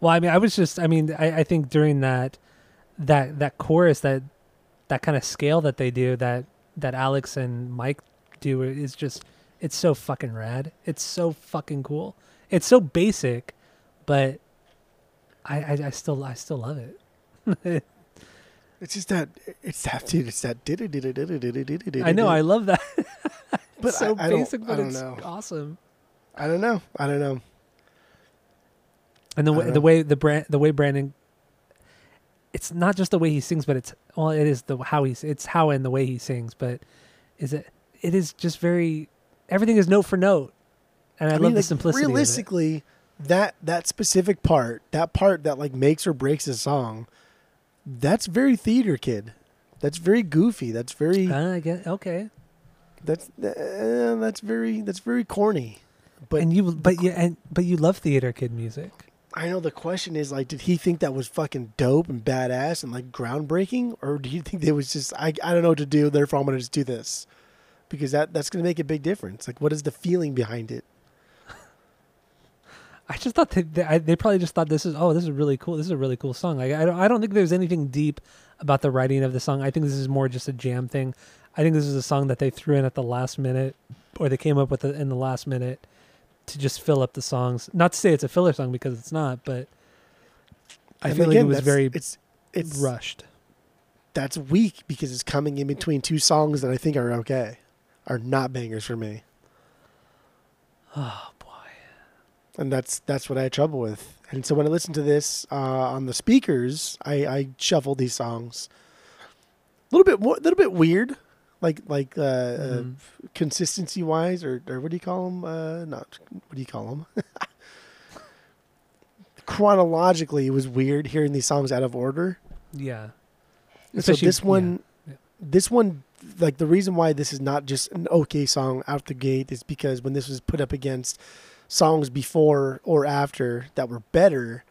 Well, I mean, I was just, I mean, I, I think during that, that, that chorus, that, that kind of scale that they do, that, that Alex and Mike do is just, it's so fucking rad. It's so fucking cool. It's so basic, but I, I, I still, I still love it. It's just that, it's that, dude, it's that, did it, did it, did it, did it, did it. I know. I love that. It's so basic, but it's awesome. I don't know. I don't know. And the way, the way the brand the way Brandon, it's not just the way he sings, but it's well, it is the how he's it's how and the way he sings, but is it it is just very everything is note for note, and I, I love mean, the like, simplicity. Realistically, of it. that that specific part, that part that like makes or breaks a song, that's very theater kid, that's very goofy, that's very uh, I guess, okay, that's uh, that's very that's very corny, but and you but yeah and but you love theater kid music. I know the question is like, did he think that was fucking dope and badass and like groundbreaking, or do you think it was just I I don't know what to do, therefore I'm gonna just do this, because that that's gonna make a big difference. Like, what is the feeling behind it? I just thought they they, I, they probably just thought this is oh this is really cool this is a really cool song. Like I don't I don't think there's anything deep about the writing of the song. I think this is more just a jam thing. I think this is a song that they threw in at the last minute, or they came up with it in the last minute, to just fill up the songs. Not to say it's a filler song, because it's not, but I and feel again, like it was very it's, it's rushed. That's weak, because it's coming in between two songs that I think are okay, are not bangers for me. Oh boy. And that's that's what I had trouble with. And so when I listened to this uh, on the speakers, I, I shuffled these songs. A little bit more, a little bit weird. Like, like uh, mm-hmm. uh, consistency-wise, or, or what do you call them? Uh, not, what do you call them? Chronologically, it was weird hearing these songs out of order. Yeah. And so this one, yeah. this one, like the reason why this is not just an okay song out the gate is because when this was put up against songs before or after that were better,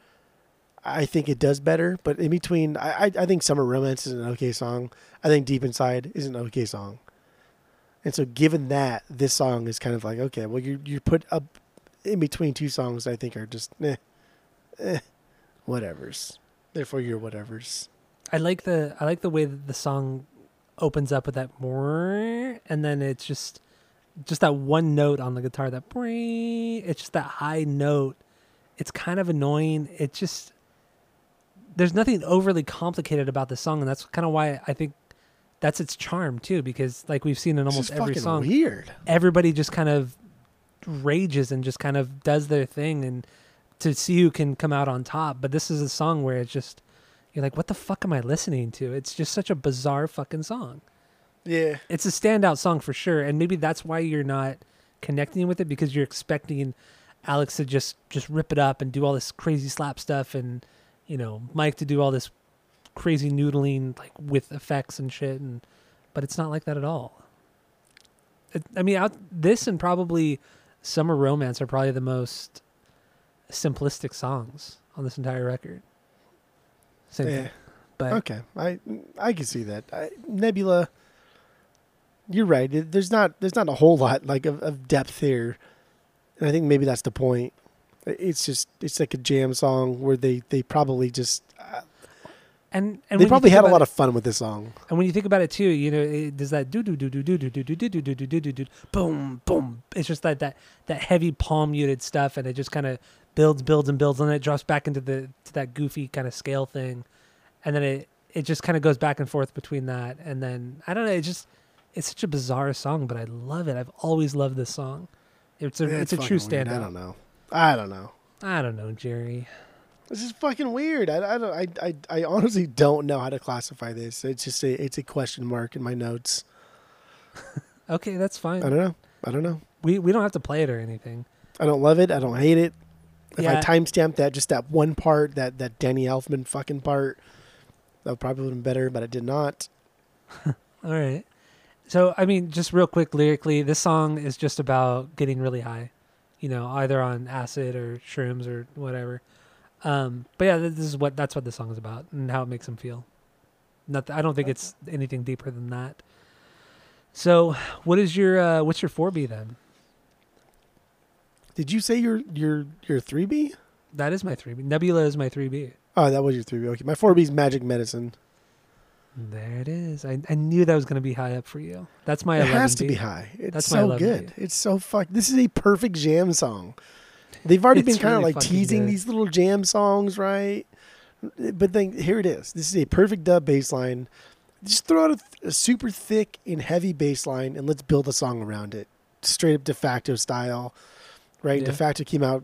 I think it does better, but in between, I, I I think Summer Romance is an okay song. I think Deep Inside is an okay song, and so given that, this song is kind of like okay. Well, you you put up in between two songs that I think are just eh, eh, whatever's. Therefore, you're whatever's. I like the I like the way that the song opens up with that more, and then it's just just that one note on the guitar that it's just that high note. It's kind of annoying. It just. There's nothing overly complicated about the song, and that's kind of why I think that's its charm too. Because like we've seen in almost every song, weird. Everybody just kind of rages and just kind of does their thing, and to see who can come out on top. But this is a song where it's just you're like, what the fuck am I listening to? It's just such a bizarre fucking song. Yeah, it's a standout song for sure, and maybe that's why you're not connecting with it, because you're expecting Alex to just just rip it up and do all this crazy slap stuff and. You know, Mike to do all this crazy noodling like with effects and shit, and but it's not like that at all. It, I mean, out, this and probably Summer Romance are probably the most simplistic songs on this entire record. Same yeah. thing, but okay, I I can see that. I, Nebula, you're right. There's not there's not a whole lot like of, of depth here, and I think maybe that's the point. It's just, it's like a jam song where they, they probably just, uh, and, and they probably had a lot of fun with this song. And when you think about it too, you know, there's that do do do do do do do do do do do do do do do boom boom. It's just like that that heavy palm muted stuff, and it just kind of builds, builds, and builds, and then it drops back into the to that goofy kind of scale thing, and then it it just kind of goes back and forth between that, and then I don't know. It just it's such a bizarre song, but I love it. I've always loved this song. It's a yeah, it's, it's a true standout. I don't know. I don't know. I don't know, Jerry. This is fucking weird. I, I, don't, I, I, I honestly don't know how to classify this. It's just a, it's a question mark in my notes. Okay, that's fine. I don't know. I don't know. We we don't have to play it or anything. I don't love it. I don't hate it. If yeah. I timestamped that, just that one part, that, that Danny Elfman fucking part, that probably would have been better, but I did not. All right. So, I mean, just real quick, lyrically, this song is just about getting really high, you know, either on acid or shrooms or whatever. Um, but yeah, this is what that's what the song is about and how it makes them feel. Not, th- I don't think it's anything deeper than that. So, what is your uh, what's your four B then? Did you say your your your three B? That is my three B. Nebula is my three B. Oh, that was your three B. Okay, my four B is Magic Medicine. There it is. I, I knew that was going to be high up for you. That's my. It eleven B. Has to be high. It's that's so good. It's so fuck. This is a perfect jam song. They've already it's been kind really of like teasing good. These little jam songs, right? But then here it is. This is a perfect dub bass line. Just throw out a, th- a super thick and heavy bass line, and let's build a song around it. Straight up De Facto style, right? Yeah. De Facto came out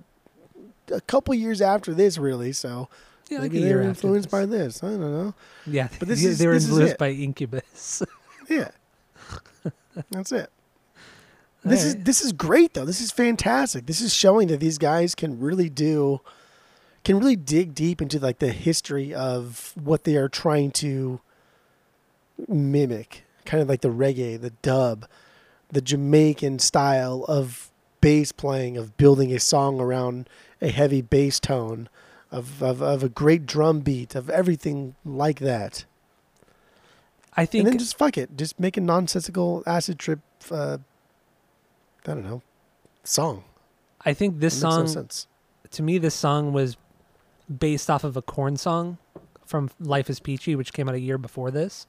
a couple years after this, really. So yeah, maybe like they were influenced this. by this. I don't know. Yeah, but this they, is, they were this influenced is by Incubus. Yeah, that's it. This right. is this is great though. This is fantastic. This is showing that these guys can really do, can really dig deep into like the history of what they are trying to mimic. Kind of like the reggae, the dub, the Jamaican style of bass playing, of building a song around a heavy bass tone, of of, of a great drum beat, of everything like that. I think, and then just fuck it, just make a nonsensical acid trip. Uh, I don't know. Song. I think this song, no to me, this song was based off of a Korn song from Life is Peachy, which came out a year before this.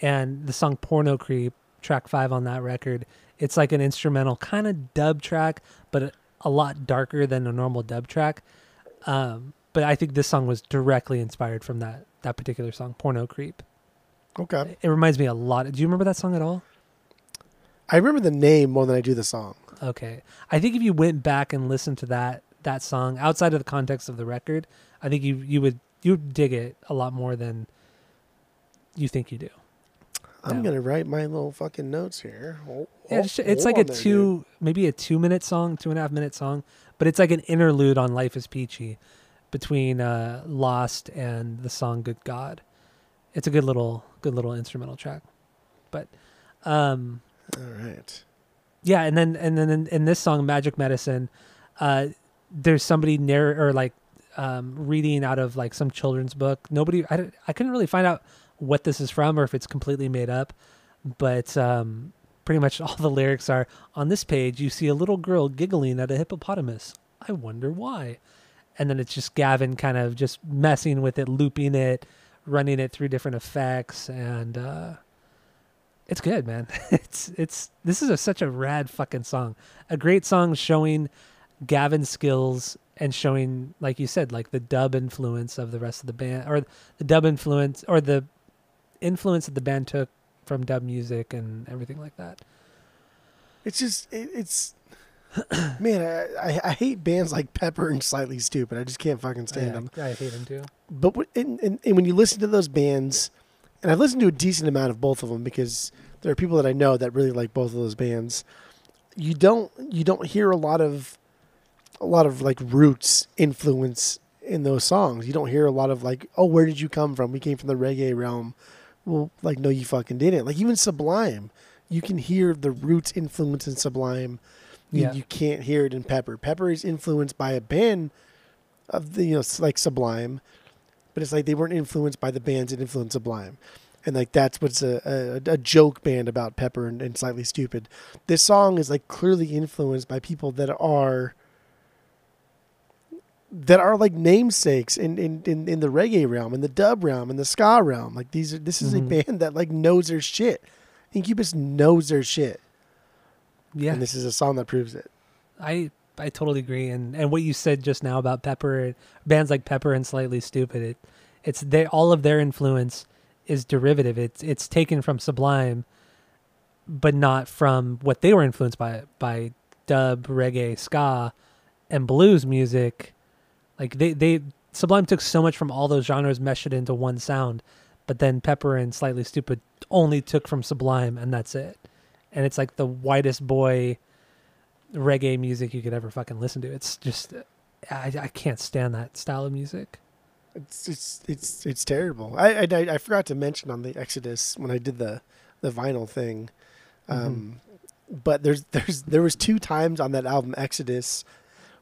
And the song Porno Creep, track five on that record, it's like an instrumental kind of dub track, but a lot darker than a normal dub track. Um, but I think this song was directly inspired from that, that particular song, Porno Creep. Okay. It reminds me a lot. Do you remember that song at all? I remember the name more than I do the song. Okay. I think if you went back and listened to that that song outside of the context of the record, I think you, you would you would dig it a lot more than you think you do. I'm no. going to write my little fucking notes here. Oh, yeah, it's, oh, it's like a there, two, dude. maybe a two minute song, two and a half minute song, but it's like an interlude on Life is Peachy between uh, Lost and the song Good God. It's a good little, good little instrumental track. But, um, all right. Yeah, and then and then in, in this song, Magic Medicine, uh, there's somebody narr- or like um, reading out of like some children's book. Nobody, I, I couldn't really find out what this is from or if it's completely made up, but um, pretty much all the lyrics are, on this page, you see a little girl giggling at a hippopotamus. I wonder why. And then it's just Gavin kind of just messing with it, looping it, running it through different effects, and... Uh, It's good, man. It's it's this is a, such a rad fucking song. A great song showing Gavin's skills and showing, like you said, like the dub influence of the rest of the band, or the dub influence, or the influence that the band took from dub music and everything like that. It's just it, it's man, I, I I hate bands like Pepper and Slightly Stupid. I just can't fucking stand yeah, them. I, I hate them too. But what, and, and, and when you listen to those bands. And I've listened to a decent amount of both of them because there are people that I know that really like both of those bands. You don't you don't hear a lot of a lot of like roots influence in those songs. You don't hear a lot of like, oh, where did you come from? We came from the reggae realm. Well, like, no, you fucking didn't. Like even Sublime, you can hear the roots influence in Sublime. Yeah. You can't hear it in Pepper. Pepper is influenced by a band of the, you know, like Sublime. But it's like they weren't influenced by the bands that influenced Sublime. And like that's what's a, a, a joke band about Pepper and, and Slightly Stupid. This song is like clearly influenced by people that are that are like namesakes in, in, in, in the reggae realm, in the dub realm, in the ska realm. Like these are, this is mm-hmm. a band that like knows their shit. Incubus knows their shit. Yeah. And this is a song that proves it. I, I totally agree. And, and what you said just now about Pepper, bands like Pepper and Slightly Stupid, it it's they all of their influence is derivative. It's, it's taken from Sublime, but not from what they were influenced by, by dub, reggae, ska, and blues music. Like they, they Sublime took so much from all those genres, meshed it into one sound, but then Pepper and Slightly Stupid only took from Sublime, and that's it. And it's like the whitest boy reggae music you could ever fucking listen to. It's just, I, I can't stand that style of music. It's it's it's, it's terrible. I, I I forgot to mention on the Exodus when I did the the vinyl thing, um, mm-hmm. but there's there's there was two times on that album Exodus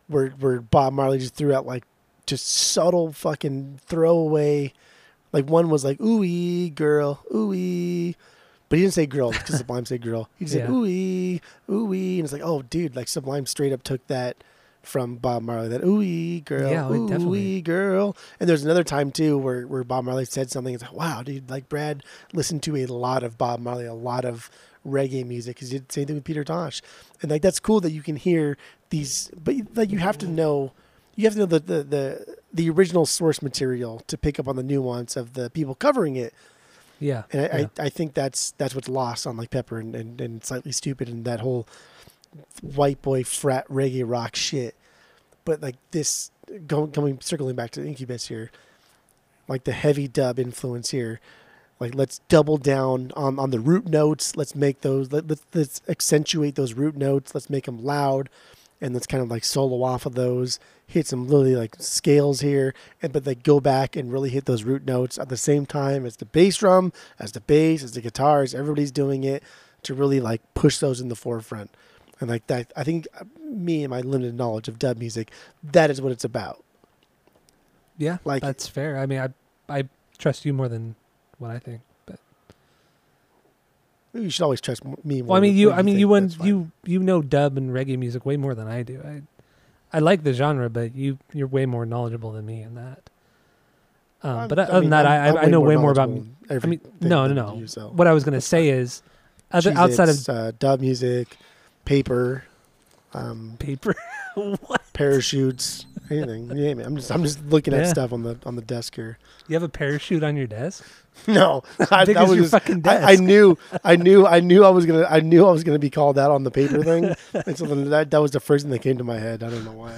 where where Bob Marley just threw out like just subtle fucking throwaway. Like one was like ooh-ee, girl, ooh-ee. But he didn't say girl because Sublime said girl. He just yeah. said ooh-ee, ooh-ee. And it's like, oh, dude, like Sublime straight up took that from Bob Marley, that ooh-ee, girl, yeah, ooh-ee, definitely. Girl. And there's another time, too, where, where Bob Marley said something. It's like, wow, dude, like Brad listened to a lot of Bob Marley, a lot of reggae music. He did the same thing with Peter Tosh. And, like, that's cool that you can hear these. But, like, you have to know, you have to know the the, the, the original source material to pick up on the nuance of the people covering it. Yeah, and I, yeah. I, I think that's that's what's lost on like Pepper and, and, and Slightly Stupid and that whole white boy frat reggae rock shit. But like this, going coming circling back to Incubus here, like the heavy dub influence here, like let's double down on, on the root notes. Let's make those. Let, let's let's accentuate those root notes. Let's make them loud, and let's kind of like solo off of those. Hit some really like scales here, and but they go back and really hit those root notes at the same time as the bass drum, as the bass, as the guitars. Everybody's doing it to really like push those in the forefront, and like that. I think me and my limited knowledge of dub music, that is what it's about. Yeah, like that's fair. I mean, I I trust you more than what I think, but you should always trust me more. Well, I mean, you. I mean, you wouldn't you you know dub and reggae music way more than I do. I. I like the genre, but you, you're way more knowledgeable than me in that. Um, but I other mean, than that, I'm, I'm I, I know way more, more about... I mean, no, no, no. You, so. What I was going to say is, other, outside of... Uh, dub music, paper... Um, paper? What? Parachutes, anything. Yeah, man, I'm just I'm just looking yeah. at stuff on the on the desk here. You have a parachute on your desk? No. I, that was your just, fucking desk. I, I knew I knew I knew I was gonna I knew I was gonna be called out on the paper thing. And so then that, that was the first thing that came to my head. I don't know why.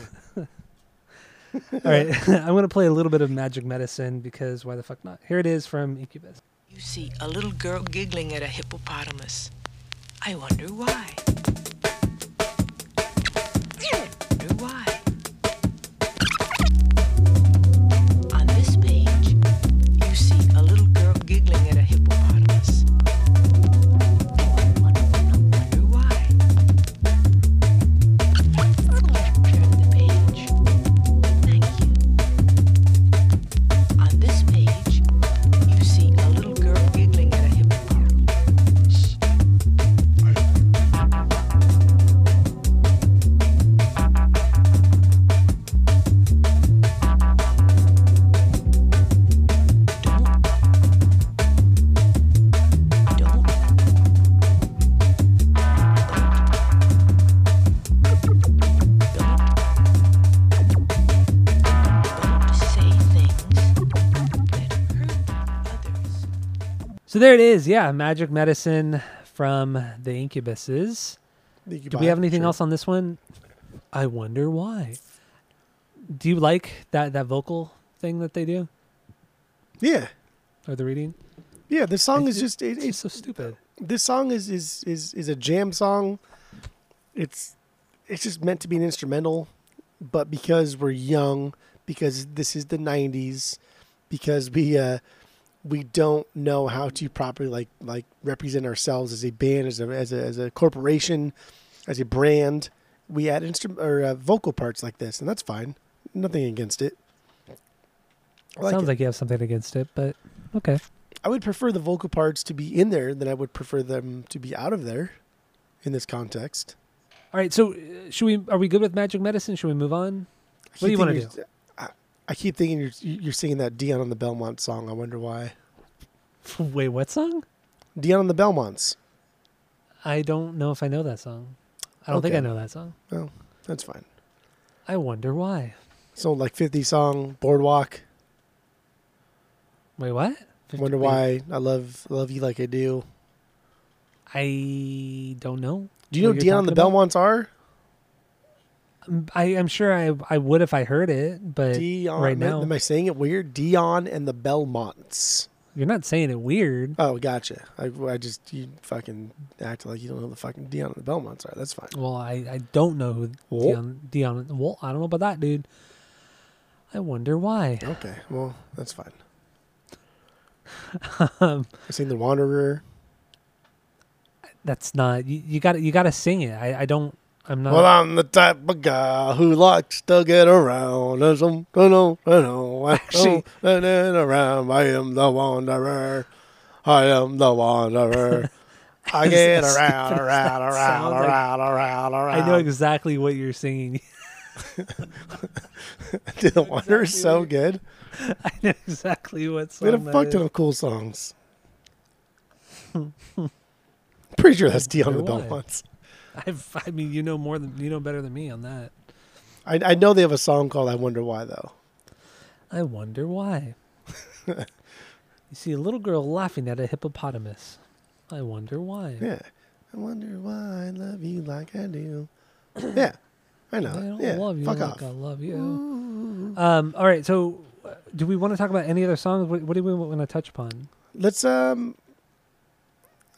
All right. I'm gonna play a little bit of Magic Medicine because why the fuck not? Here it is from Incubus. You see a little girl giggling at a hippopotamus. I wonder why. Why? On this page, you see a little girl giggling at a hippopotamus. I wonder, wonder why. Turn the page. Thank you. On this page, you see a little girl giggling at a hippopotamus. So there it is, yeah, Magic Medicine from the Incubuses. Do we have anything sure. else on this one? I wonder why. Do you like that, that vocal thing that they do? Yeah. Or the reading? Yeah, this song I, is just... It, it's just so stupid. This song is, is, is, is a jam song. It's it's just meant to be an instrumental, but because we're young, because this is the nineties, because we... Uh, we don't know how to properly like like represent ourselves as a band, as a as a, as a corporation, as a brand. We add instrument or uh, vocal parts like this, and that's fine. Nothing against it. Like Sounds it. like you have something against it, but okay. I would prefer the vocal parts to be in there than I would prefer them to be out of there, in this context. All right, so should we? Are we good with Magic Medicine? Should we move on? What do you want to do? I keep thinking you're you're singing that Dion and the Belmont song. I wonder why. Wait, what song? Dion and the Belmonts. I don't know if I know that song. I don't okay. think I know that song. Well, that's fine. I wonder why. So like fifty song Boardwalk. Wait, what? fifty Wonder why I love love you like I do. I don't know. Do you know Dion and the about? Belmonts are? I, I'm sure I I would if I heard it, but Dion, right now am I saying it weird? Dion and the Belmonts. You're not saying it weird. Oh, gotcha. I, I just you fucking act like you don't know who the fucking Dion and the Belmonts are. That's fine. Well, I, I don't know who oh. Dion Dion. Well, I don't know about that, dude. I wonder why. Okay, well that's fine. um, I've seen The Wanderer. That's not you. You got you got to sing it. I, I don't. I'm not. Well, I'm the type of guy who likes to get around. I don't know. I know. I don't around. I am the wanderer. I am the wanderer. I get around, around, around, around, around, around. I know exactly what you're singing. Dude, The Wanderer is so good. I know exactly what song. We had a fuck ton of cool songs. Pretty sure that's Dion and the Belmonts. I've, I mean, you know more than you know better than me on that. I, I know they have a song called "I Wonder Why," though. I wonder why. You see a little girl laughing at a hippopotamus. I wonder why. Yeah, I wonder why I love you like I do. Yeah, I know. I don't yeah. love you Fuck like off. I love you. Ooh. Um. All right. So, do we want to talk about any other songs? What, what do we want to touch upon? Let's um.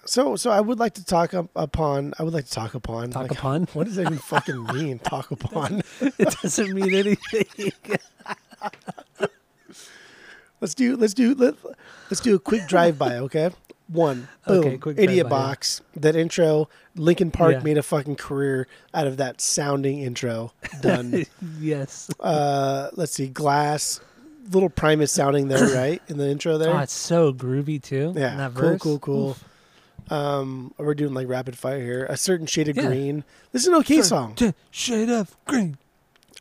So, so I would like to talk up upon. I would like to talk upon. Talk like, upon. What does that even fucking mean? Talk upon. It doesn't mean anything. let's do. Let's do. Let, let's do a quick drive by. Okay. One. Boom. Okay, quick Idiot Box. Yeah. That intro. Linkin Park yeah. made a fucking career out of that sounding intro. Done. Yes. Uh, let's see. Glass. Little Primus sounding there, right in the intro there. Oh, it's so groovy too. Yeah. That cool, cool. Cool. Cool. Um, we're doing like rapid fire here. A Certain Shade of yeah. Green. This is an okay song. Shade of Green.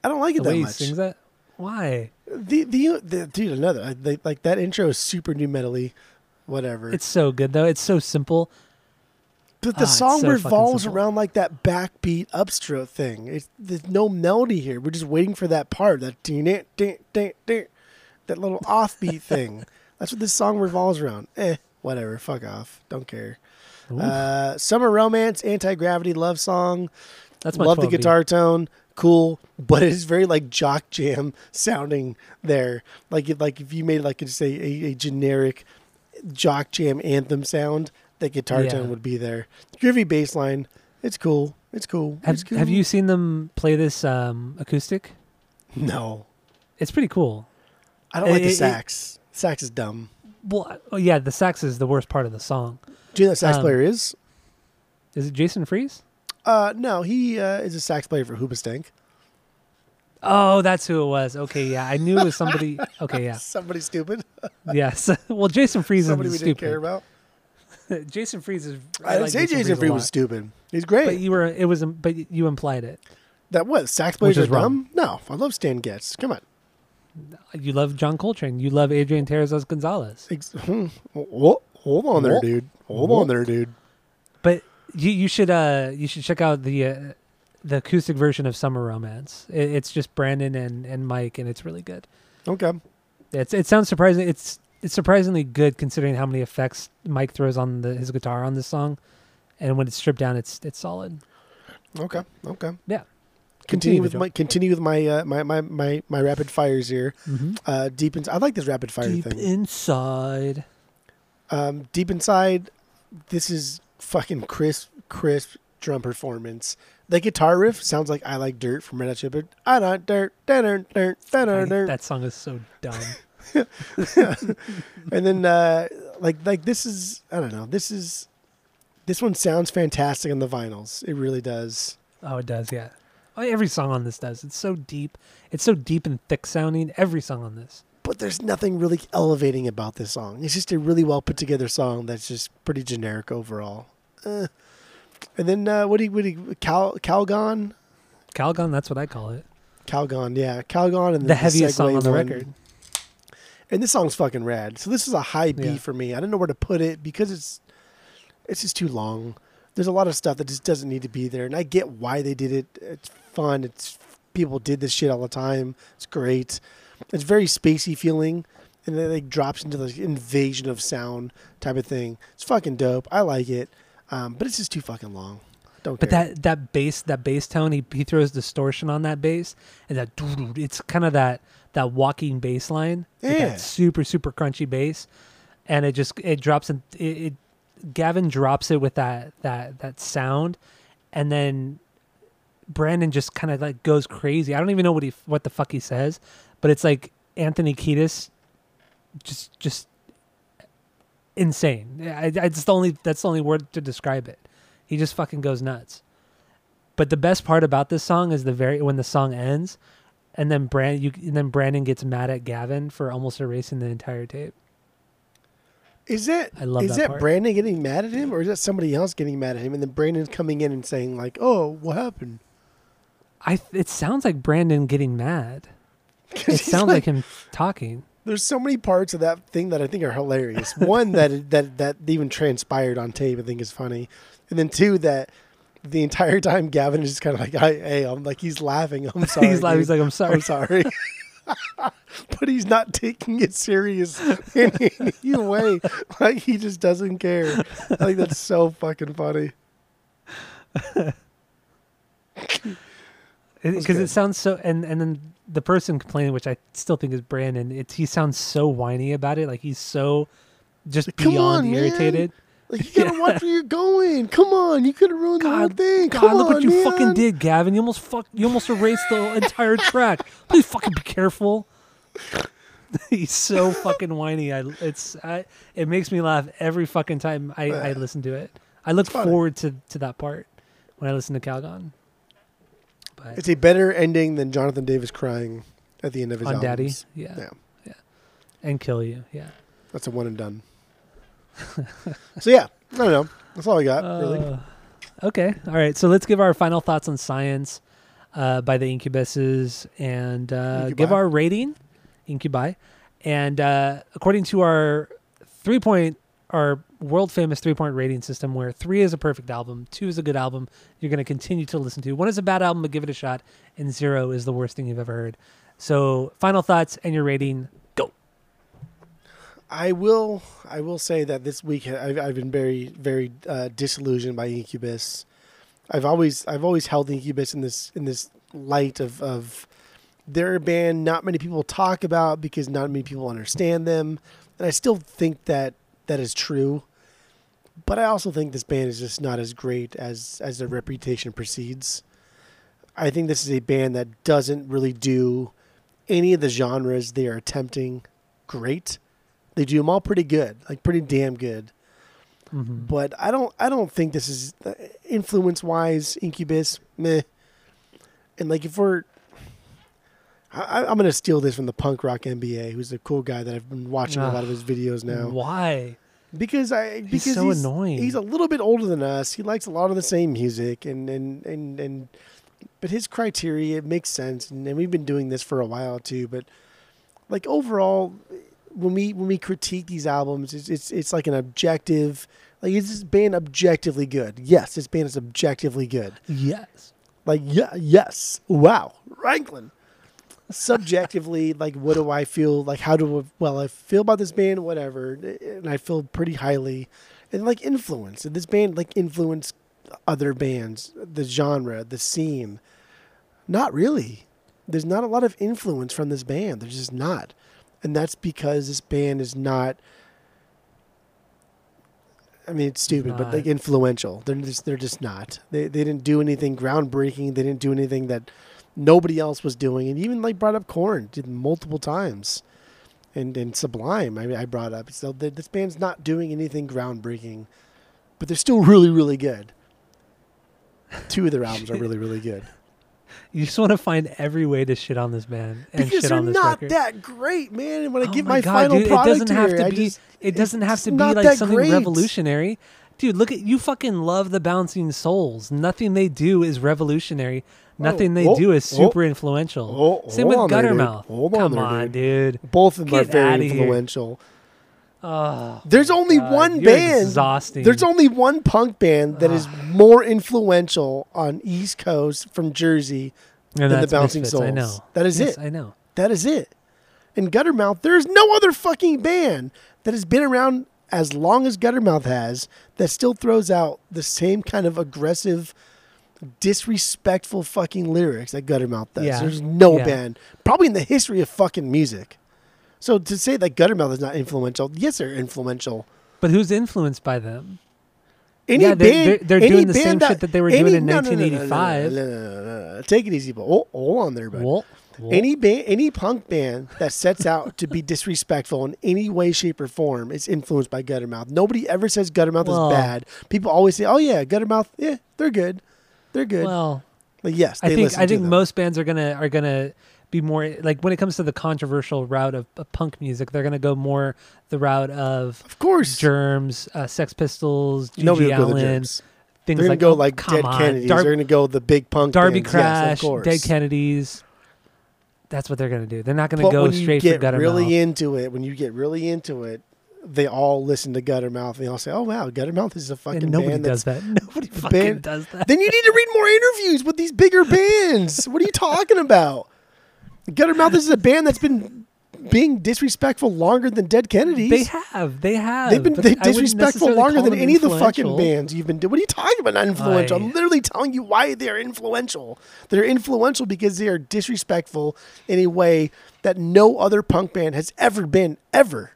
I don't like it the that way much. He sings that? Why? The, the the dude another they, like that intro is super new metal-y. Whatever. It's so good though. It's so simple. But the ah, song so revolves around like that backbeat upstro thing. It's, there's no melody here. We're just waiting for that part. That that little offbeat thing. That's what this song revolves around. Eh, whatever. Fuck off. Don't care. Uh, Summer Romance, anti-gravity love song. That's my love the guitar beat. Tone, cool, but it is very like jock jam sounding there. Like like if you made like just a, a, a generic jock jam anthem sound, the guitar yeah. tone would be there. Groovy bass line, it's cool, it's cool. Have, it's cool. Have you seen them play this um, acoustic? No, it's pretty cool. I don't it, like the it, sax. It, sax is dumb. Well, oh yeah, the sax is the worst part of the song. Do you know that sax um, player is? Is it Jason Freeze? Uh, no, he uh, is a sax player for Hoobastank. Oh, that's who it was. Okay, yeah, I knew it was somebody. Okay, yeah, somebody stupid. Yes, well, Jason Freeze somebody is somebody we stupid. Didn't care about. Jason Freeze is. I, I didn't say Jason, Jason Freeze was stupid. He's great. But you were. It was. But you implied it. That was sax players are dumb. No, I love Stan Getz. Come on. You love John Coltrane. You love Adrian Terrazas Gonzalez. Ex- what? Hold on there, Whoa. dude. Hold Whoa. on there, dude. But you you should uh you should check out the uh, the acoustic version of Summer Romance. It, it's just Brandon and, and Mike, and it's really good. Okay. It's it sounds surprising. It's it's surprisingly good considering how many effects Mike throws on the, his guitar on this song, and when it's stripped down, it's it's solid. Okay. Okay. Yeah. Continue, continue with my continue with my uh, my, my my my rapid fires here. Mm-hmm. Uh, deep inside. I like this rapid fire deep thing. Deep inside. Um, Deep Inside, this is fucking crisp, crisp drum performance. The guitar riff sounds like I Like Dirt from Red Hot Chili Peppers. I like dirt, dirt, dirt, dirt, dirt. That song is so dumb. And then, uh, like, like this is, I don't know, this is, this one sounds fantastic on the vinyls. It really does. Oh, it does, yeah. Every song on this does. It's so deep. It's so deep and thick sounding. Every song on this. But there's nothing really elevating about this song. It's just a really well put together song that's just pretty generic overall. Uh, and then uh, what do you, what do you Cal Calgon? Calgon, that's what I call it. Calgon, yeah. Calgon and the, the heaviest song on the one. record. And this song's fucking rad. So this is a high B yeah. for me. I don't know where to put it because it's it's just too long. There's a lot of stuff that just doesn't need to be there. And I get why they did it. It's fun. It's people did this shit all the time. It's great. It's very spacey feeling. And then it like, drops into the invasion of sound type of thing. It's fucking dope. I like it. Um, but it's just too fucking long. Don't but care. that that bass that bass tone, he, he throws distortion on that bass, and that it's kind of that that walking bass line, yeah. like that super super crunchy bass, and it just it drops in, it, it Gavin drops it with that that that sound, and then Brandon just kind of like goes crazy. I don't even know what he what the fuck he says, but it's like Anthony Kiedis, just just insane. I, I just only that's the only word to describe it. He just fucking goes nuts. But the best part about this song is the very when the song ends, and then Brand you and then Brandon gets mad at Gavin for almost erasing the entire tape. Is that I love is that, that Brandon getting mad at him, or is that somebody else getting mad at him, and then Brandon coming in and saying like, "Oh, what happened?" I it sounds like Brandon getting mad. It sounds like, like him talking. There's so many parts of that thing that I think are hilarious. One that that that even transpired on tape, I think is funny. And then two, that the entire time Gavin is just kind of like, I, hey, I'm like, he's laughing. I'm sorry. he's laughing. He's like, I'm sorry. I'm sorry. But he's not taking it serious in any way. Like, he just doesn't care. Like, that's so fucking funny. Because it, it sounds so, and, and then the person complaining, which I still think is Brandon, it, he sounds so whiny about it. Like, he's so just like, beyond on, irritated. Man. Like, you gotta yeah. watch where you're going. Come on, you could have ruined God, the whole thing. Come God, look on, what you man. fucking did, Gavin. You almost fuck. You almost erased the entire track. Please fucking be careful. He's so fucking whiny. I it's I. It makes me laugh every fucking time I, I listen to it. I look forward to, to that part when I listen to Calgon. But it's a better ending than Jonathan Davis crying at the end of his on albums. Daddy. Yeah. yeah, yeah, and kill you. Yeah, that's a one and done. So yeah, I don't know. That's all I got. Uh, really. Okay. All right. So let's give our final thoughts on Science uh, by the Incubuses and uh, give our rating, Incubi, and uh, according to our three point, our world famous three point rating system, where three is a perfect album, two is a good album you're going to continue to listen to, one is a bad album but give it a shot, and zero is the worst thing you've ever heard. So final thoughts and your rating. I will. I will say that this week I've, I've been very, very uh, disillusioned by Incubus. I've always, I've always held Incubus in this, in this light of, of their band. Not many people talk about because not many people understand them, and I still think that that is true. But I also think this band is just not as great as as their reputation precedes. I think this is a band that doesn't really do any of the genres they are attempting great. They do them all pretty good, like pretty damn good. Mm-hmm. But I don't, I don't think this is uh, influence-wise. Incubus, meh. And like if we're, I, I'm gonna steal this from the Punk Rock M B A, who's a cool guy that I've been watching uh, a lot of his videos now. Why? Because I he's because so he's, annoying. He's a little bit older than us. He likes a lot of the same music, and and and and, but his criteria it makes sense, and, and we've been doing this for a while too. But like overall. When we when we critique these albums, it's it's, it's like an objective, like is this band objectively good? Yes, this band is objectively good. Yes, like yeah, yes, wow, Ranklin. Subjectively, like what do I feel? Like how do I, well I feel about this band? Whatever, and I feel pretty highly, and like influence. And this band like influenced other bands, the genre, the scene. Not really. There's not a lot of influence from this band. There's just not. And that's because this band is not, I mean, it's stupid, not. but like influential. They're just, they're just not. They they didn't do anything groundbreaking. They didn't do anything that nobody else was doing. And even like brought up Korn, did multiple times. And and Sublime, I, I brought up. So this band's not doing anything groundbreaking, but they're still really, really good. Two of their albums are really, really good. You just want to find every way to shit on this band and because shit on this record. Because they're not that great, man. And when oh I get my, my God, final dude, product it doesn't have here, to be. Just, it doesn't have to be like something great. revolutionary. Dude, look at you fucking love the Bouncing Souls. Nothing they do is revolutionary. Nothing they oh, do is super oh, influential. Oh, Same with Guttermouth. There, Hold Come on, there, dude. dude. Both of them Get are very influential. Oh, There's only God. one You're band. Exhausting. There's only one punk band that is more influential on East Coast from Jersey and than the Bouncing Misfits. Souls. I know. That is yes, it. I know. That is it. And Guttermouth, there's no other fucking band that has been around as long as Guttermouth has that still throws out the same kind of aggressive, disrespectful fucking lyrics that Guttermouth does. Yeah. There's no yeah. band, probably in the history of fucking music. So to say that Guttermouth is not influential, yes, they're influential. But who's influenced by them? Any yeah, they're, band, they're, they're any doing the same that, shit that they were any, doing in no, nineteen eighty-five. No, no, no, no, no, no, no. Take it easy, but hold, hold on there, bud. Well, Well. Any ba- any punk band that sets out to be disrespectful in any way, shape, or form is influenced by Guttermouth. Nobody ever says Guttermouth well, is bad. People always say, "Oh yeah, Guttermouth, yeah, they're good, they're good." Well, but yes, they I think listen I to think them. most bands are gonna are gonna be more like when it comes to the controversial route of, of punk music, they're gonna go more the route of of course Germs, uh, Sex Pistols, G G Allin. Things they're gonna like, go oh, like Dead on. Kennedys. Dar- they're gonna go the big punk Darby bands. Crash, yes, of Dead Kennedys. That's what they're going to do. They're not going to go straight for Guttermouth. But when you get really into it, when you get really into it, they all listen to Guttermouth. They all say, oh, wow, Guttermouth is a fucking band. Nobody does that. Nobody fucking does that. Then you need to read more interviews with these bigger bands. What are you talking about? Guttermouth is a band that's been being disrespectful longer than Dead Kennedys. They have. They have. They've been they disrespectful longer than any of the fucking bands you've been doing. What are you talking about? Not influential. I, I'm literally telling you why they're influential. They're influential because they are disrespectful in a way that no other punk band has ever been, ever.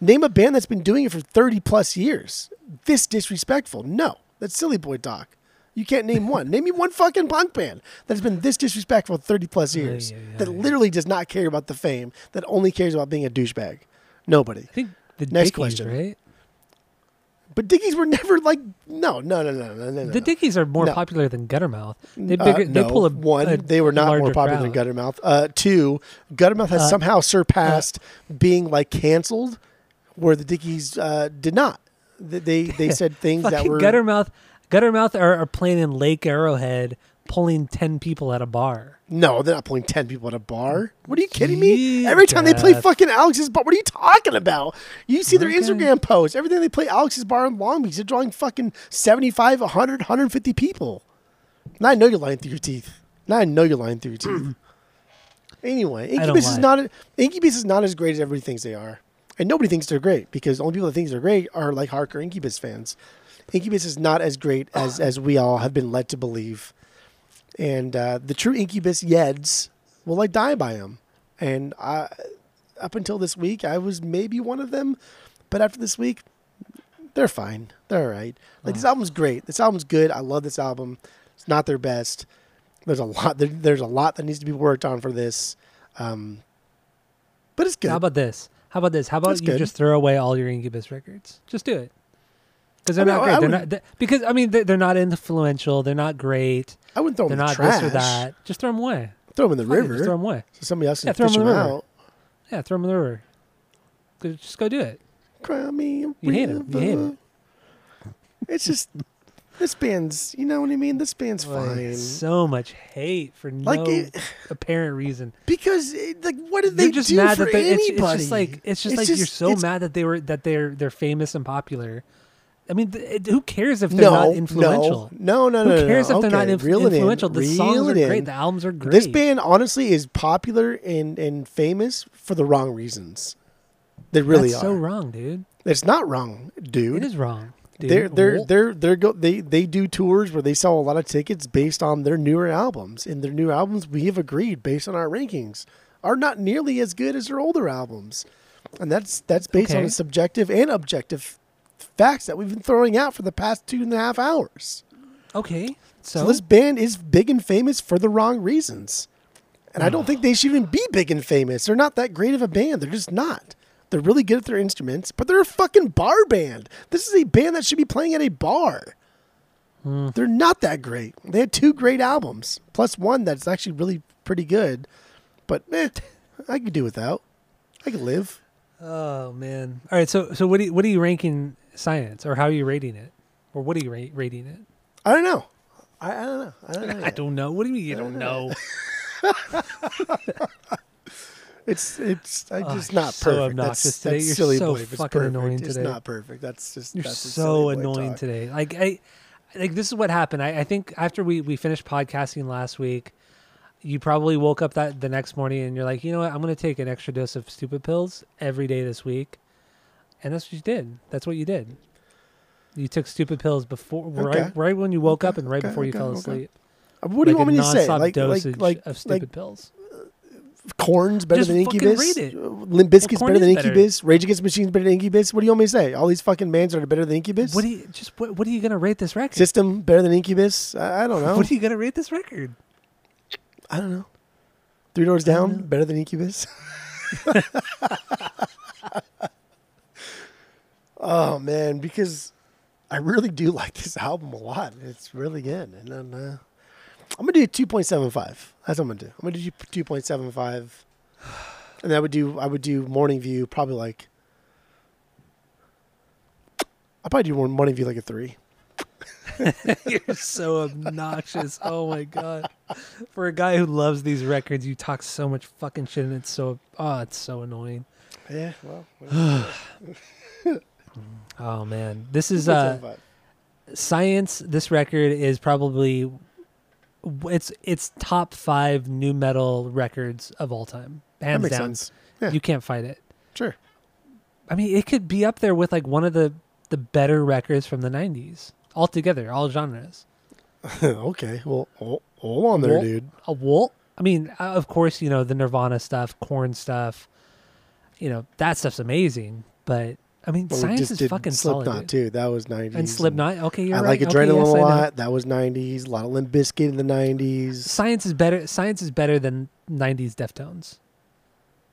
Name a band that's been doing it for thirty plus years. This disrespectful. No. That's silly boy talk. You can't name one. Name me one fucking punk band that's been this disrespectful thirty plus years. Yeah, yeah, yeah, that yeah. literally does not care about the fame. That only cares about being a douchebag. Nobody. I think the Next Dickies, question. right? But Dickies were never like no, no, no, no, no, no. The Dickies are more no. popular than Guttermouth. They bigger. Uh, no. They pull a one. A they were not more popular crowd. than Guttermouth. Uh, two. Guttermouth has uh, somehow surpassed uh, being like canceled, where the Dickies uh, did not. They they, they said things that were Guttermouth. Guttermouth are, are playing in Lake Arrowhead, pulling ten people at a bar. No, they're not pulling ten people at a bar. What are you kidding Gee, me? Every time God. they play fucking Alex's bar, what are you talking about? You see their okay. Instagram posts. Every time they play Alex's bar in Long Beach, they're drawing fucking seventy-five, one hundred, one hundred fifty people. And I know you're lying through your teeth. And I know you're lying through your teeth. Anyway, Incubus is not a, Incubus is not as great as everybody thinks they are. And nobody thinks they're great because the only people that think they're great are like hardcore Incubus fans. Incubus is not as great as, as we all have been led to believe. And uh, the true Incubus yeds will like die by him. And I, up until this week, I was maybe one of them. But after this week, they're fine. They're all right. Like, oh. This album's great. This album's good. I love this album. It's not their best. There's a lot there, There's a lot that needs to be worked on for this. Um, but it's good. How about this? How about this? How about it's you good. just throw away all your Incubus records? Just do it. Because they're I mean, not great. I they're not, they're, because, I mean, they're, they're not influential. They're not great. I wouldn't throw them in the trash. They're not this or that. Just throw them away. Throw them in the Fine, river. Just throw them away. So somebody else can yeah, throw them, them out. Yeah, throw them in the river. Just go do it. Cry me a river. You hate them. You hate them. It's just, this band's, you know what I mean? This band's like, fine. So much hate for no like it, apparent reason. Because, it, like, what did they're they just do mad for that they, anybody? It's, it's just like, it's just it's like just, you're so mad that, they were, that they're, they're famous and popular. I mean, th- who cares if they're no, not influential? No, no, no, no. Who cares no, no. if they're okay, not inf- influential? In, the songs are great. In. The albums are great. This band, honestly, is popular and, and famous for the wrong reasons. They really That's are. That's so wrong, dude. It's not wrong, dude. It is wrong, dude. They're, they're, they're, they're go- they, they do tours where they sell a lot of tickets based on their newer albums. And their new albums, we have agreed, based on our rankings, are not nearly as good as their older albums. And that's that's based okay. on a subjective and objective facts that we've been throwing out for the past two and a half hours. Okay. So, so this band is big and famous for the wrong reasons. And oh. I don't think they should even be big and famous. They're not that great of a band. They're just not. They're really good at their instruments, but they're a fucking bar band. This is a band that should be playing at a bar. Mm. They're not that great. They had two great albums, plus one that's actually really pretty good. But eh, I could do without. I could live. Oh, man. All right. So, so what do you, what are you ranking Science, or how are you rating it, or what are you ra- rating it? I don't know. I, I don't know. I don't know. Yet. I don't know. What do you mean you don't, don't know? know. It's it's I just oh, not so perfect. That's, that's today. You're silly so boy, fucking it's annoying today. It's not perfect. That's just you're that's so annoying talk. Today. Like I, like this is what happened. I, I think after we we finished podcasting last week, you probably woke up that the next morning and you're like, you know what? I'm gonna take an extra dose of stupid pills every day this week, and that's what you did. That's what you did. You took stupid pills before okay. right right when you woke okay. up and right okay. before you okay. fell asleep. Okay. What do like you want me to say? Like dosage like, like, of stupid like, pills. Korn's better just than Incubus. Limp Bizkit's well, better than Incubus. Better. Rage Against the Machine's better than Incubus. What do you want me to say? All these fucking bands are better than Incubus. What do you just? What, what are you gonna rate this record? System better than Incubus. I, I don't know. What are you gonna rate this record? I don't know. Three Doors Down better than Incubus. Oh man, because I really do like this album a lot. It's really good, and then. Uh, I'm going to do two point seven five. That's what I'm going to do. I'm going to do two point seven five. And I would do I would do Morning View probably like... I'll probably do Morning View like a three. You're so obnoxious. Oh, my God. For a guy who loves these records, you talk so much fucking shit, and it's so... Oh, it's so annoying. Yeah, well... Oh, man. This is... Uh, Science, this record is probably... It's it's top five nu metal records of all time. Hands that makes down. Sense. Yeah. You can't fight it. Sure. I mean, it could be up there with like one of the, the better records from the nineties altogether, all genres. Okay. Well, all, all on there, well, dude. A well, I mean, uh, of course, you know, the Nirvana stuff, Korn stuff, you know, that stuff's amazing. But, I mean, well, Science is fucking solid. Slipknot, too. That was nineties. And Slipknot. Okay, you're I right. I like Adrenaline okay, yes, a lot. That was nineties. A lot of Limp Bizkit in the nineties. Science is better Science is better than nineties Deftones.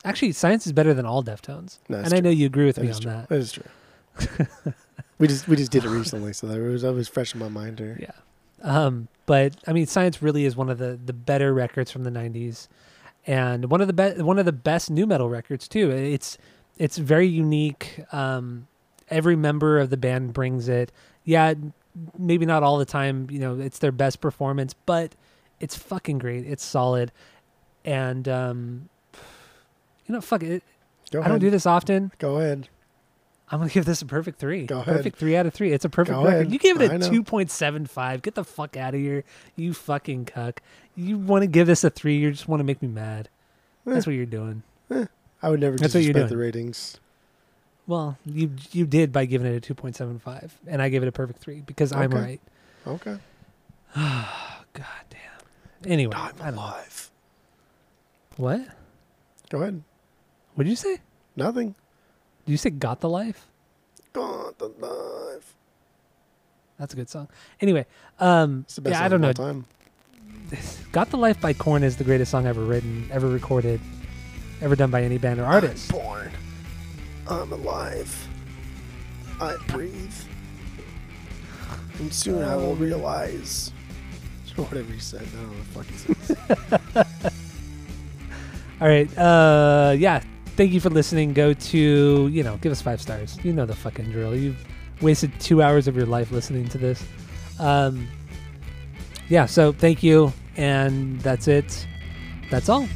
Actually, Science is better than all Deftones. No, and true. I know you agree with that me on true. That. That is true. we just we just did it recently, so that was always fresh in my mind here. Yeah. Um, but, I mean, Science really is one of the, the better records from the nineties. And one of the be- one of the best nu metal records, too. It's... It's very unique. Um, every member of the band brings it. Yeah, maybe not all the time. You know, it's their best performance, but it's fucking great. It's solid, and um, you know, fuck it. Go I ahead. Don't do this often. Go ahead. I'm gonna give this a perfect three. Go ahead. Perfect three out of three. It's a perfect Go record. Ahead. You gave it a two point seven five. Get the fuck out of here, you fucking cuck. You want to give this a three? You just want to make me mad. Eh. That's what you're doing. Eh. I would never disrespect the ratings. Well, you you did by giving it a two point seven five, and I gave it a perfect three because okay. I'm right. Okay. Oh, God damn. Anyway. No, I'm alive. What? Go ahead. What did you say? Nothing. Did you say Got the Life? Got the Life. That's a good song. Anyway. Um, it's the best yeah, song I don't of all time. Got the Life by Korn is the greatest song ever written, ever recorded. Ever done by any band or artist. I'm born. I'm alive. I breathe. And soon I will realize. Whatever you said. I don't know what the fuck he says. All right. Uh, yeah. Thank you for listening. Go to, you know, give us five stars. You know the fucking drill. You've wasted two hours of your life listening to this. Um, yeah. So thank you. And that's it. That's all.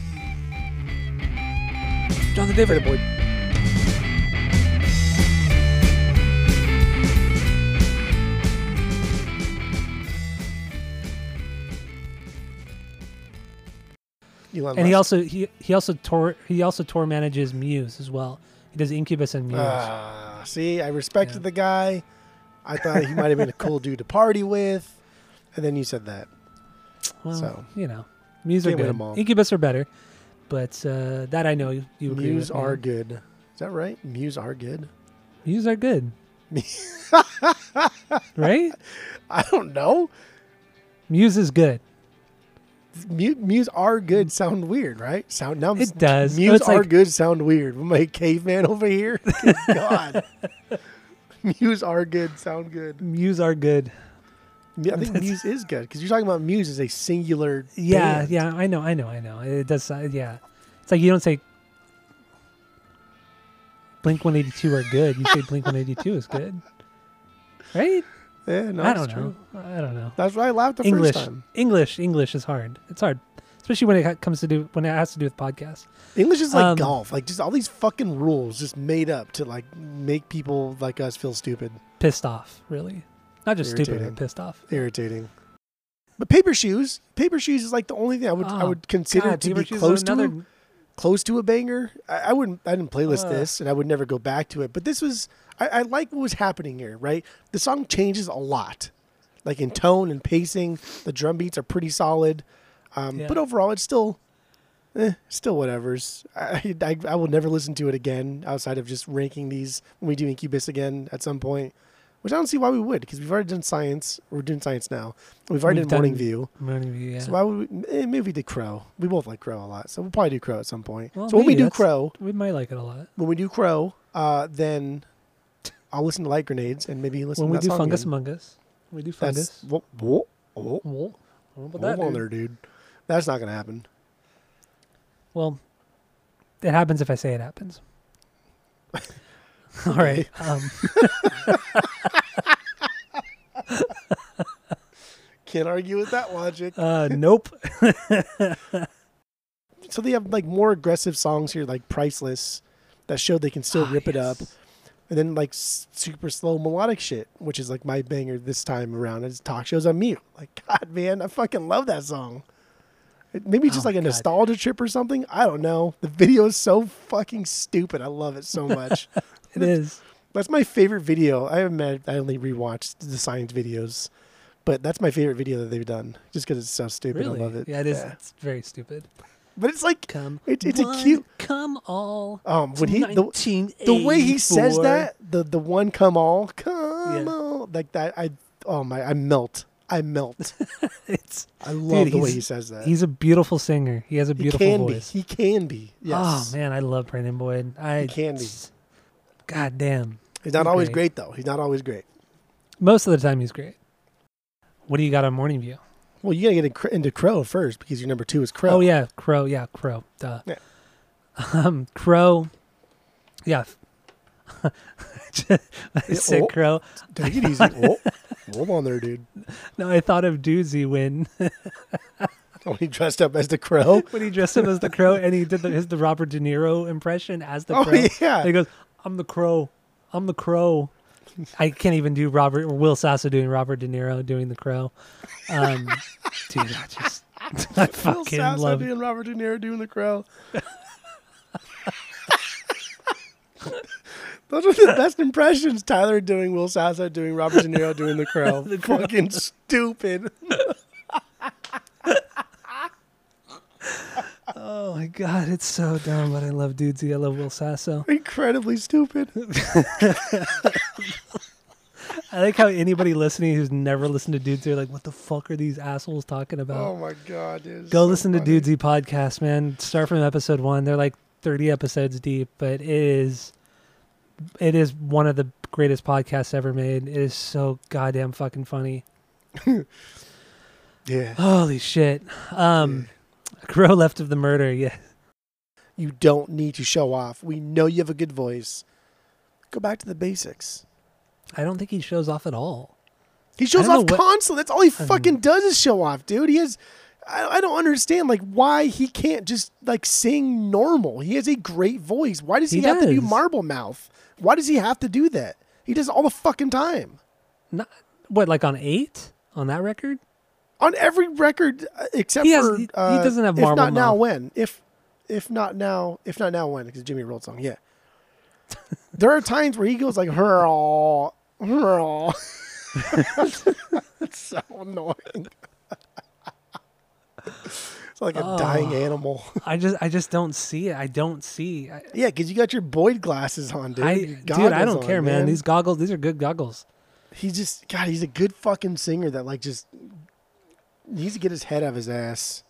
John the David Boyd. And he also he, he also tour he also tour manages Muse as well. He does Incubus and Muse. Uh, see, I respected yeah. the guy. I thought he might have been a cool dude to party with, and then you said that. Well, so you know, Muse are good. Incubus are better. But uh, that I know you agree Muse with are good. Is that right? Muse are good? Muse are good. Right? I don't know. Muse is good. Muse, Muse are good sound weird, right? Sound now it does. Muse no, are like, good sound weird. My caveman over here. Good God. Muse are good sound good. Muse are good. Yeah, I think Muse is good because you're talking about Muse as a singular. Yeah, band. yeah, I know, I know, I know. It does. Uh, yeah, it's like you don't say Blink one eighty-two are good. You say Blink one eighty-two is good. Right? Yeah, no, I don't true. know. I don't know. That's why I laughed the English, first time. English, English is hard. It's hard, especially when it comes to do when it has to do with podcasts. English is like um, golf, like just all these fucking rules just made up to like make people like us feel stupid, pissed off. Really, not just Irritating. stupid, but pissed off. Irritating. But paper shoes, paper shoes is like the only thing I would oh, I would consider God, to be close to a, close to a banger. I, I wouldn't. I didn't playlist uh, this, and I would never go back to it. But this was. I, I like what was happening here, right? The song changes a lot, like in tone and pacing. The drum beats are pretty solid, um, yeah. but overall, it's still, eh, still whatever's. I, I I will never listen to it again outside of just ranking these when we do Incubus again at some point, which I don't see why we would because we've already done Science. We're doing Science now. We've already we've done Morning View. Morning View, yeah. So why would we? Eh, maybe we did Crow. We both like Crow a lot, so we'll probably do Crow at some point. Well, so when we do Crow, we might like it a lot. When we do Crow, uh, then. I'll listen to Light Grenades and maybe listen when to that song. When we do Fungus Among Us. We do Fungus. Whoa, whoa, whoa. Whoa. What about that, dude? On there, dude. That's not going to happen. Well, it happens if I say it happens. All right. Um. Can't argue with that logic. Uh, nope. So they have like more aggressive songs here, like Priceless, that show they can still ah, rip yes. it up. And then like super slow melodic shit, which is like my banger this time around. It's Talk Shows on Mute. Like, God, man, I fucking love that song. Maybe just oh like a God. nostalgia trip or something. I don't know. The video is so fucking stupid. I love it so much. it that's, is. That's my favorite video. I haven't. I only rewatched the Science videos, but that's my favorite video that they've done. Just because it's so stupid. Really? I love it. Yeah, it is. Yeah. It's very stupid. But it's like come it's, it's one, a cute come all. Um, when he the, the way he says that the the one come all come yeah. all like that I oh my I melt I melt. it's I love dude, the way he says that. He's a beautiful singer. He has a beautiful he can voice. Be. He can be. Yes. Oh man, I love Brandon Boyd. I he can be. God damn. He's not he's always great. great though. He's not always great. Most of the time he's great. What do you got on Morning View? Well, you gotta get into Crow first because your number two is Crow. Oh yeah, Crow. Yeah, Crow. Duh. Yeah. Um, Crow. Yeah. I said oh, Crow. Take it easy. oh, hold on there, dude. No, I thought of Doozy when. when he dressed up as the Crow. When he dressed up as the Crow, and he did the, his the Robert De Niro impression as the oh, Crow. Oh yeah. And he goes, "I'm the Crow. I'm the Crow." I can't even do Robert or Will Sasso doing Robert De Niro doing the Crow. Um, dude, I just I fucking Will Sasso love doing Robert De Niro doing the Crow. Those are the best impressions. Tyler doing Will Sasso doing Robert De Niro doing the Crow. the Crow. Fucking stupid. Oh my God, it's so dumb, but I love Dudesy. I love Will Sasso. Incredibly stupid. I like how anybody listening who's never listened to Dudesy are like, what the fuck are these assholes talking about? Oh my God, dude. Go so listen funny. to Dudesy podcast, man. Start from episode one. They're like thirty episodes deep, but it is, it is one of the greatest podcasts ever made. It is so goddamn fucking funny. Yeah. Holy shit. Um... Yeah. Crow left of the murder, yeah. You don't need to show off. We know you have a good voice. Go back to the basics. I don't think he shows off at all. He shows off constantly. That's all he fucking um, does is show off, dude. He has, I, I don't understand, like, why he can't just, like, sing normal. He has a great voice. Why does he, he have does. to do Marble Mouth? Why does he have to do that? He does it all the fucking time. Not, what, like on eight? On that record? On every record except he has, for he, uh, he doesn't have Marble Mouth. If not now, when? If if not now, if not now, when? Because Jimmy Rolled song, yeah. There are times where he goes like hurl, hurl. That's so annoying. It's like a oh, dying animal. I just I just don't see it. I don't see. I, yeah, because you got your Boyd glasses on, dude. I, dude, I don't on, care, man. man. These goggles, these are good goggles. He's just God. He's a good fucking singer that like just. He needs to get his head out of his ass.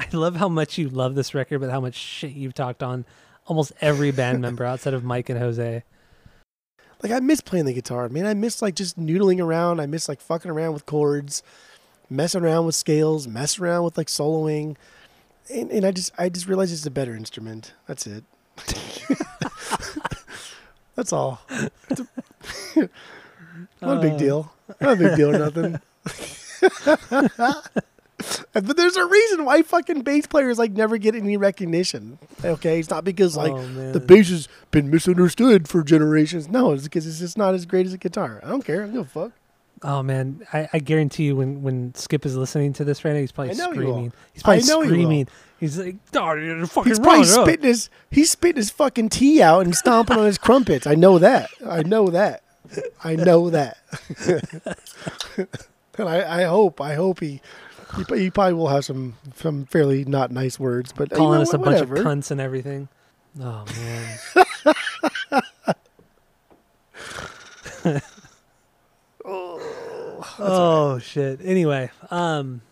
I love how much you love this record, but how much shit you've talked on almost every band member outside of Mike and Jose. Like, I miss playing the guitar, man. I miss, like, just noodling around. I miss, like, fucking around with chords, messing around with scales, messing around with, like, soloing. And, and I just I just realized it's a better instrument. That's it. That's all. That's a Not uh, a big deal. Not a big deal or nothing. But there's a reason why fucking bass players like never get any recognition. Okay, it's not because like oh, the bass has been misunderstood for generations. No, it's because it's just not as great as a guitar. I don't care. I don't give a fuck. Oh man, I, I guarantee you when, when Skip is listening to this right now, he's probably screaming. He he's probably screaming. He he's like, oh, you're fucking he's probably spitting his he's spitting his fucking tea out and stomping on his crumpets. I know that. I know that. I know that. And I, I hope I hope he, he he probably will have some some fairly not nice words, but calling you know, us a whatever. bunch of cunts and everything. Oh man. Oh, oh shit. Anyway, um,